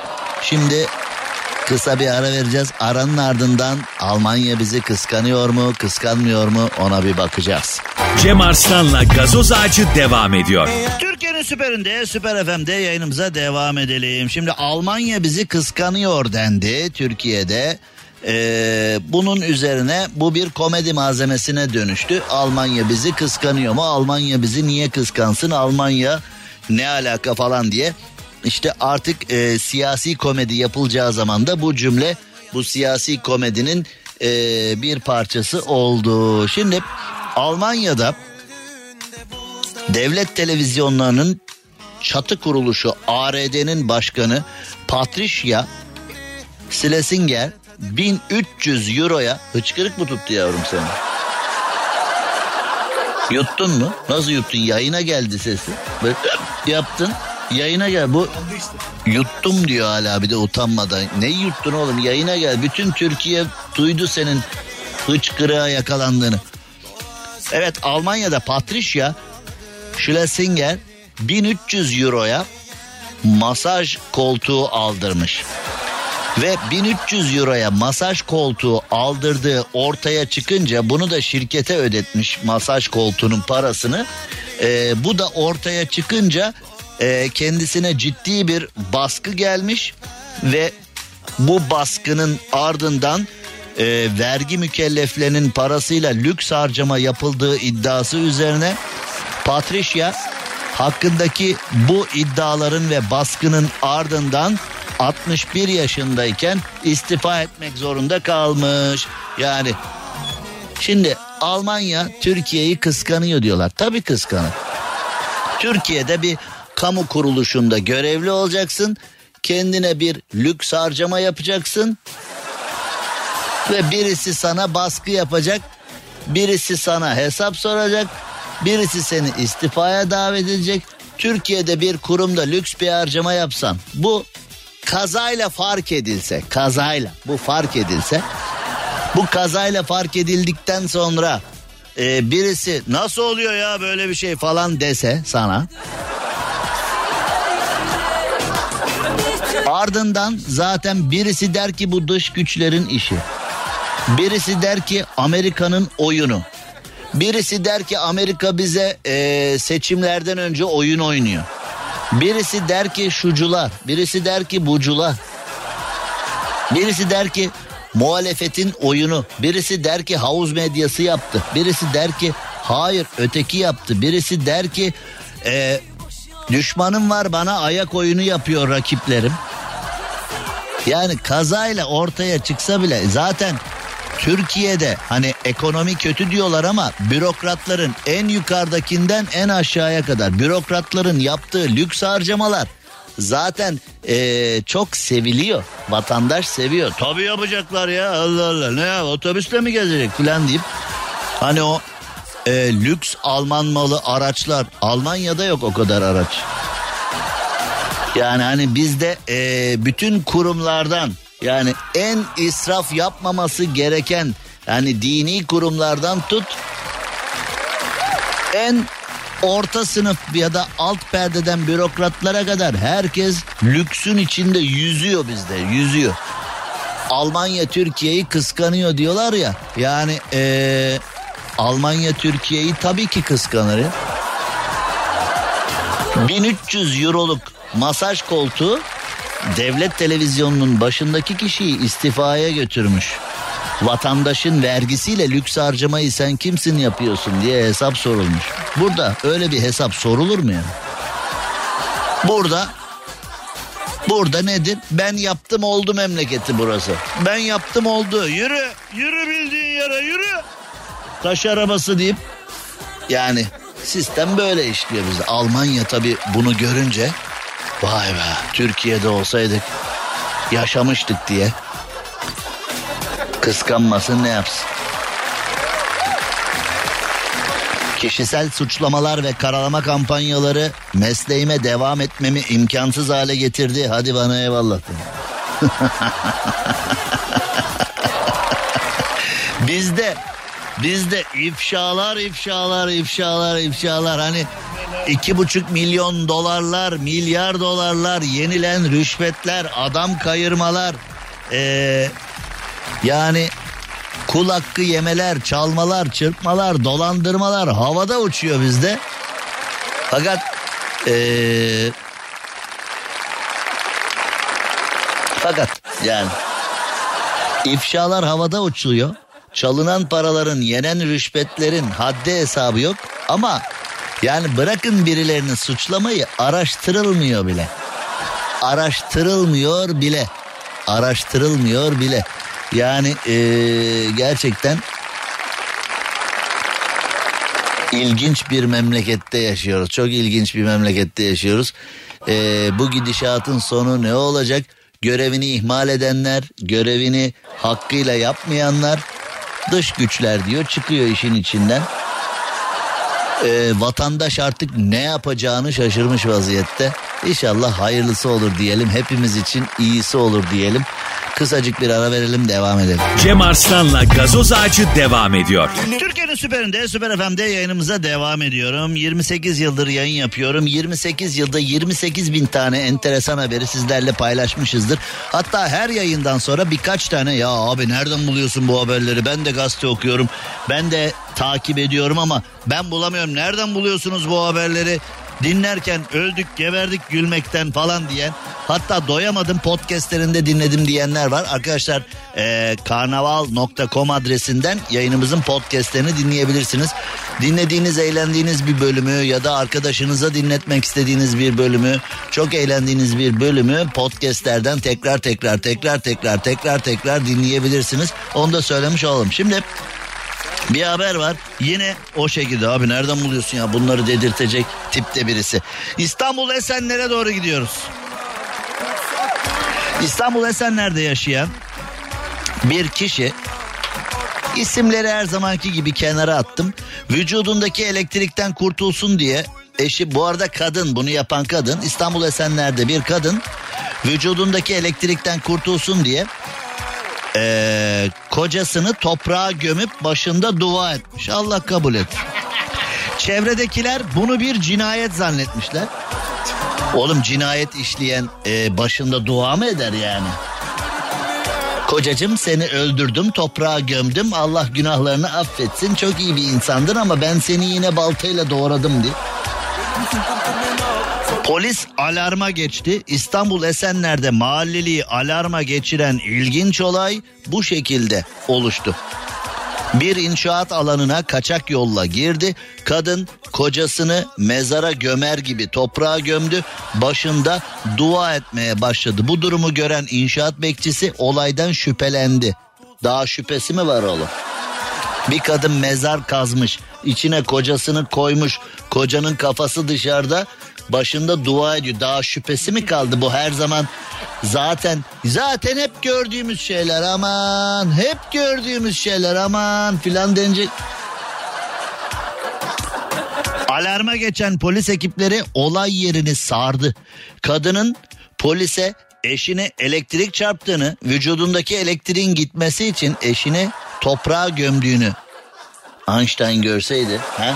Şimdi kısa bir ara vereceğiz. Aranın ardından Almanya bizi kıskanıyor mu, kıskanmıyor mu ona bir bakacağız. Cem Arslan'la Gazoz Ağacı devam ediyor. Türkiye'nin süperinde, Süper F M'de yayınımıza devam edelim. Şimdi Almanya bizi kıskanıyor dendi Türkiye'de. Ee, bunun üzerine bu bir komedi malzemesine dönüştü. Almanya bizi kıskanıyor mu? Almanya bizi niye kıskansın? Almanya ne alaka falan diye. İşte artık e, siyasi komedi yapılacağı zaman da bu cümle bu siyasi komedinin e, bir parçası oldu. Şimdi Almanya'da devlet televizyonlarının çatı kuruluşu A R D'nin başkanı Patricia Schlesinger bin üç yüz euroya hıçkırık mı tuttu yavrum seni? Yuttun mu? Nasıl yuttun? Yayına geldi sesi. Böyle yaptın. Yayına gel. Bu yuttum diyor hala bir de utanmadan. Ne yuttun oğlum? Yayına gel. Bütün Türkiye duydu senin hıçkırığa yakalandığını. Evet, Almanya'da Patricia Schlesinger bin üç yüz euroya masaj koltuğu aldırmış. Ve bin üç yüz euroya masaj koltuğu aldırdığı ortaya çıkınca bunu da şirkete ödetmiş masaj koltuğunun parasını. Ee, bu da ortaya çıkınca e, kendisine ciddi bir baskı gelmiş ve bu baskının ardından e, vergi mükelleflerinin parasıyla lüks harcama yapıldığı iddiası üzerine Patricia hakkındaki bu iddiaların ve baskının ardından altmış bir yaşındayken istifa etmek zorunda kalmış. Yani şimdi Almanya Türkiye'yi kıskanıyor diyorlar. Tabii kıskanır. Türkiye'de bir kamu kuruluşunda görevli olacaksın. Kendine bir lüks harcama yapacaksın. Ve birisi sana baskı yapacak. Birisi sana hesap soracak. Birisi seni istifaya davet edecek. Türkiye'de bir kurumda lüks bir harcama yapsan, bu kazayla fark edilse, kazayla bu fark edilse, bu kazayla fark edildikten sonra e, birisi nasıl oluyor ya böyle bir şey falan dese sana, ardından zaten birisi der ki bu dış güçlerin işi, birisi der ki Amerika'nın oyunu, birisi der ki Amerika bize e, seçimlerden önce oyun oynuyor. Birisi der ki şucular, birisi der ki bucular, birisi der ki muhalefetin oyunu, birisi der ki havuz medyası yaptı, birisi der ki hayır öteki yaptı, birisi der ki e, düşmanım var bana ayak oyunu yapıyor rakiplerim. Yani kazayla ortaya çıksa bile zaten Türkiye'de hani ekonomi kötü diyorlar ama bürokratların en yukarıdakinden en aşağıya kadar bürokratların yaptığı lüks harcamalar zaten ee, çok seviliyor. Vatandaş seviyor. Tabii yapacaklar ya, Allah Allah, ne ya, otobüsle mi gezecek falan deyip hani o ee, lüks Alman malı araçlar, Almanya'da yok o kadar araç. Yani hani bizde ee, bütün kurumlardan, yani en israf yapmaması gereken yani dini kurumlardan tut en orta sınıf ya da alt perdeden bürokratlara kadar herkes lüksün içinde yüzüyor bizde, yüzüyor. Almanya Türkiye'yi kıskanıyor diyorlar ya, yani ee, Almanya Türkiye'yi tabii ki kıskanır ya. bin üç yüz euroluk masaj koltuğu devlet televizyonunun başındaki kişiyi istifaya götürmüş. Vatandaşın vergisiyle lüks harcamayı sen kimsin yapıyorsun diye hesap sorulmuş. Burada öyle bir hesap sorulur mu ya? Burada, burada nedir? Ben yaptım oldu memleketi burası. Ben yaptım oldu. Yürü, yürü bildiğin yere yürü. Taş arabası deyip, yani sistem böyle işliyor bize. Almanya tabii bunu görünce, vay be Türkiye'de olsaydık yaşamıştık diye kıskanmasın, ne yapsın? Kişisel suçlamalar ve karalama kampanyaları mesleğime devam etmemi imkansız hale getirdi. Hadi bana eyvallah. Bizde, bizde ifşalar, ifşalar, ifşalar, ifşalar hani... İki buçuk milyon dolarlar, milyar dolarlar, yenilen rüşvetler, adam kayırmalar, ee, yani kul hakkı yemeler, çalmalar, çırpmalar, dolandırmalar havada uçuyor bizde. Fakat ee, fakat yani ifşalar havada uçuyor, çalınan paraların, yenen rüşvetlerin haddi hesabı yok ama... Yani bırakın birilerini suçlamayı, araştırılmıyor bile. Araştırılmıyor bile. Araştırılmıyor bile. Yani ee, gerçekten ilginç bir memlekette yaşıyoruz. Çok ilginç bir memlekette yaşıyoruz. E, bu gidişatın sonu ne olacak? Görevini ihmal edenler, görevini hakkıyla yapmayanlar, dış güçler diyor, çıkıyor işin içinden. E, vatandaş artık ne yapacağını şaşırmış vaziyette. İnşallah hayırlısı olur diyelim. Hepimiz için iyisi olur diyelim. Kısacık bir ara verelim, devam edelim. Cem Arslan'la Gazoz Ağacı devam ediyor. Türkiye'nin süperinde, Süper F M'de yayınımıza devam ediyorum. yirmi sekiz yıldır yayın yapıyorum. yirmi sekiz yılda yirmi sekiz bin tane enteresan haberi sizlerle paylaşmışızdır. Hatta her yayından sonra birkaç tane, ya abi nereden buluyorsun bu haberleri? Ben de gazete okuyorum. Ben de takip ediyorum ama ben bulamıyorum. Nereden buluyorsunuz bu haberleri? dinlerken öldük geberdik gülmekten falan diyen, hatta doyamadım podcastlerinde dinledim diyenler var. Arkadaşlar e, karnaval nokta com adresinden yayınımızın podcastlerini dinleyebilirsiniz. Dinlediğiniz, eğlendiğiniz bir bölümü ya da arkadaşınıza dinletmek istediğiniz bir bölümü, çok eğlendiğiniz bir bölümü podcastlerden tekrar tekrar tekrar tekrar tekrar tekrar dinleyebilirsiniz. Onu da söylemiş olalım. Şimdi bir haber var. Yine o şekilde abi, nereden buluyorsun ya bunları dedirtecek tipte birisi. İstanbul Esenler'e doğru gidiyoruz. İstanbul Esenler'de yaşayan bir kişi, isimleri her zamanki gibi kenara attım, vücudundaki elektrikten kurtulsun diye eşi, bu arada kadın, bunu yapan kadın, İstanbul Esenler'de bir kadın, vücudundaki elektrikten kurtulsun diye Ee, kocasını toprağa gömüp başında dua etmiş. Allah kabul et. Çevredekiler bunu bir cinayet zannetmişler. Oğlum cinayet işleyen e, başında dua mı eder yani? Kocacığım seni öldürdüm, toprağa gömdüm, Allah günahlarını affetsin, çok iyi bir insandın ama ben seni yine baltayla doğradım diye. Polis alarma geçti. İstanbul Esenler'de mahalleliği alarma geçiren ilginç olay bu şekilde oluştu. Bir inşaat alanına kaçak yolla girdi. Kadın kocasını mezara gömer gibi toprağa gömdü. Başında dua etmeye başladı. Bu durumu gören inşaat bekçisi olaydan şüphelendi. Daha şüphesi mi var oğlum? Bir kadın mezar kazmış, içine kocasını koymuş, kocanın kafası dışarıda, başında dua ediyor. Daha şüphesi mi kaldı? Bu her zaman zaten zaten hep gördüğümüz şeyler, aman hep gördüğümüz şeyler aman filan denince. Alarma geçen polis ekipleri olay yerini sardı. Kadının polise eşini elektrik çarptığını, vücudundaki elektriğin gitmesi için eşini toprağa gömdüğünü, Einstein görseydi ha?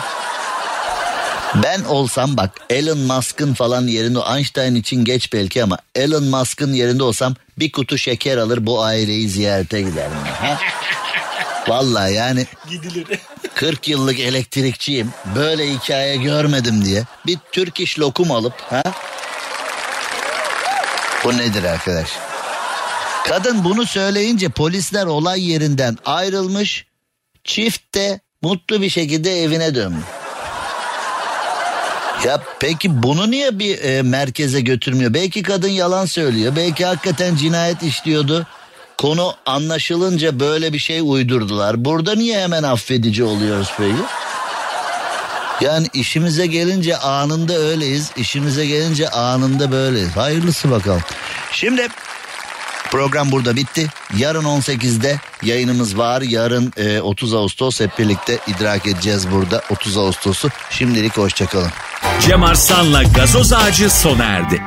Ben olsam bak, Elon Musk'ın falan yerinde, Einstein için geç belki ama Elon Musk'ın yerinde olsam bir kutu şeker alır, bu aileyi ziyarete giderim. Ha? Vallahi yani gidilir. kırk yıllık elektrikçiyim, böyle hikaye görmedim diye bir Türk iş lokum alıp ha? Bu nedir arkadaş? Kadın bunu söyleyince polisler olay yerinden ayrılmış, çift de mutlu bir şekilde evine dönmüş. Ya peki bunu niye bir e, merkeze götürmüyor? Belki kadın yalan söylüyor. Belki hakikaten cinayet işliyordu. Konu anlaşılınca böyle bir şey uydurdular. Burada niye hemen affedici oluyoruz peki? Yani işimize gelince anında öyleyiz. İşimize gelince anında böyleyiz. Hayırlısı bakalım. Şimdi program burada bitti. Yarın on sekizde yayınımız var. Yarın e, otuz Ağustos, hep birlikte idrak edeceğiz burada otuz Ağustos'u. Şimdilik hoşçakalın. Cem Arslan'la Gazoz Ağacı sona erdi.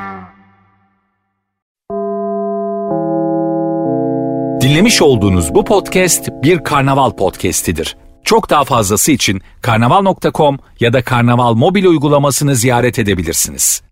Dinlemiş olduğunuz bu podcast bir Karnaval podcastidir. Çok daha fazlası için karnaval nokta com ya da Karnaval mobil uygulamasını ziyaret edebilirsiniz.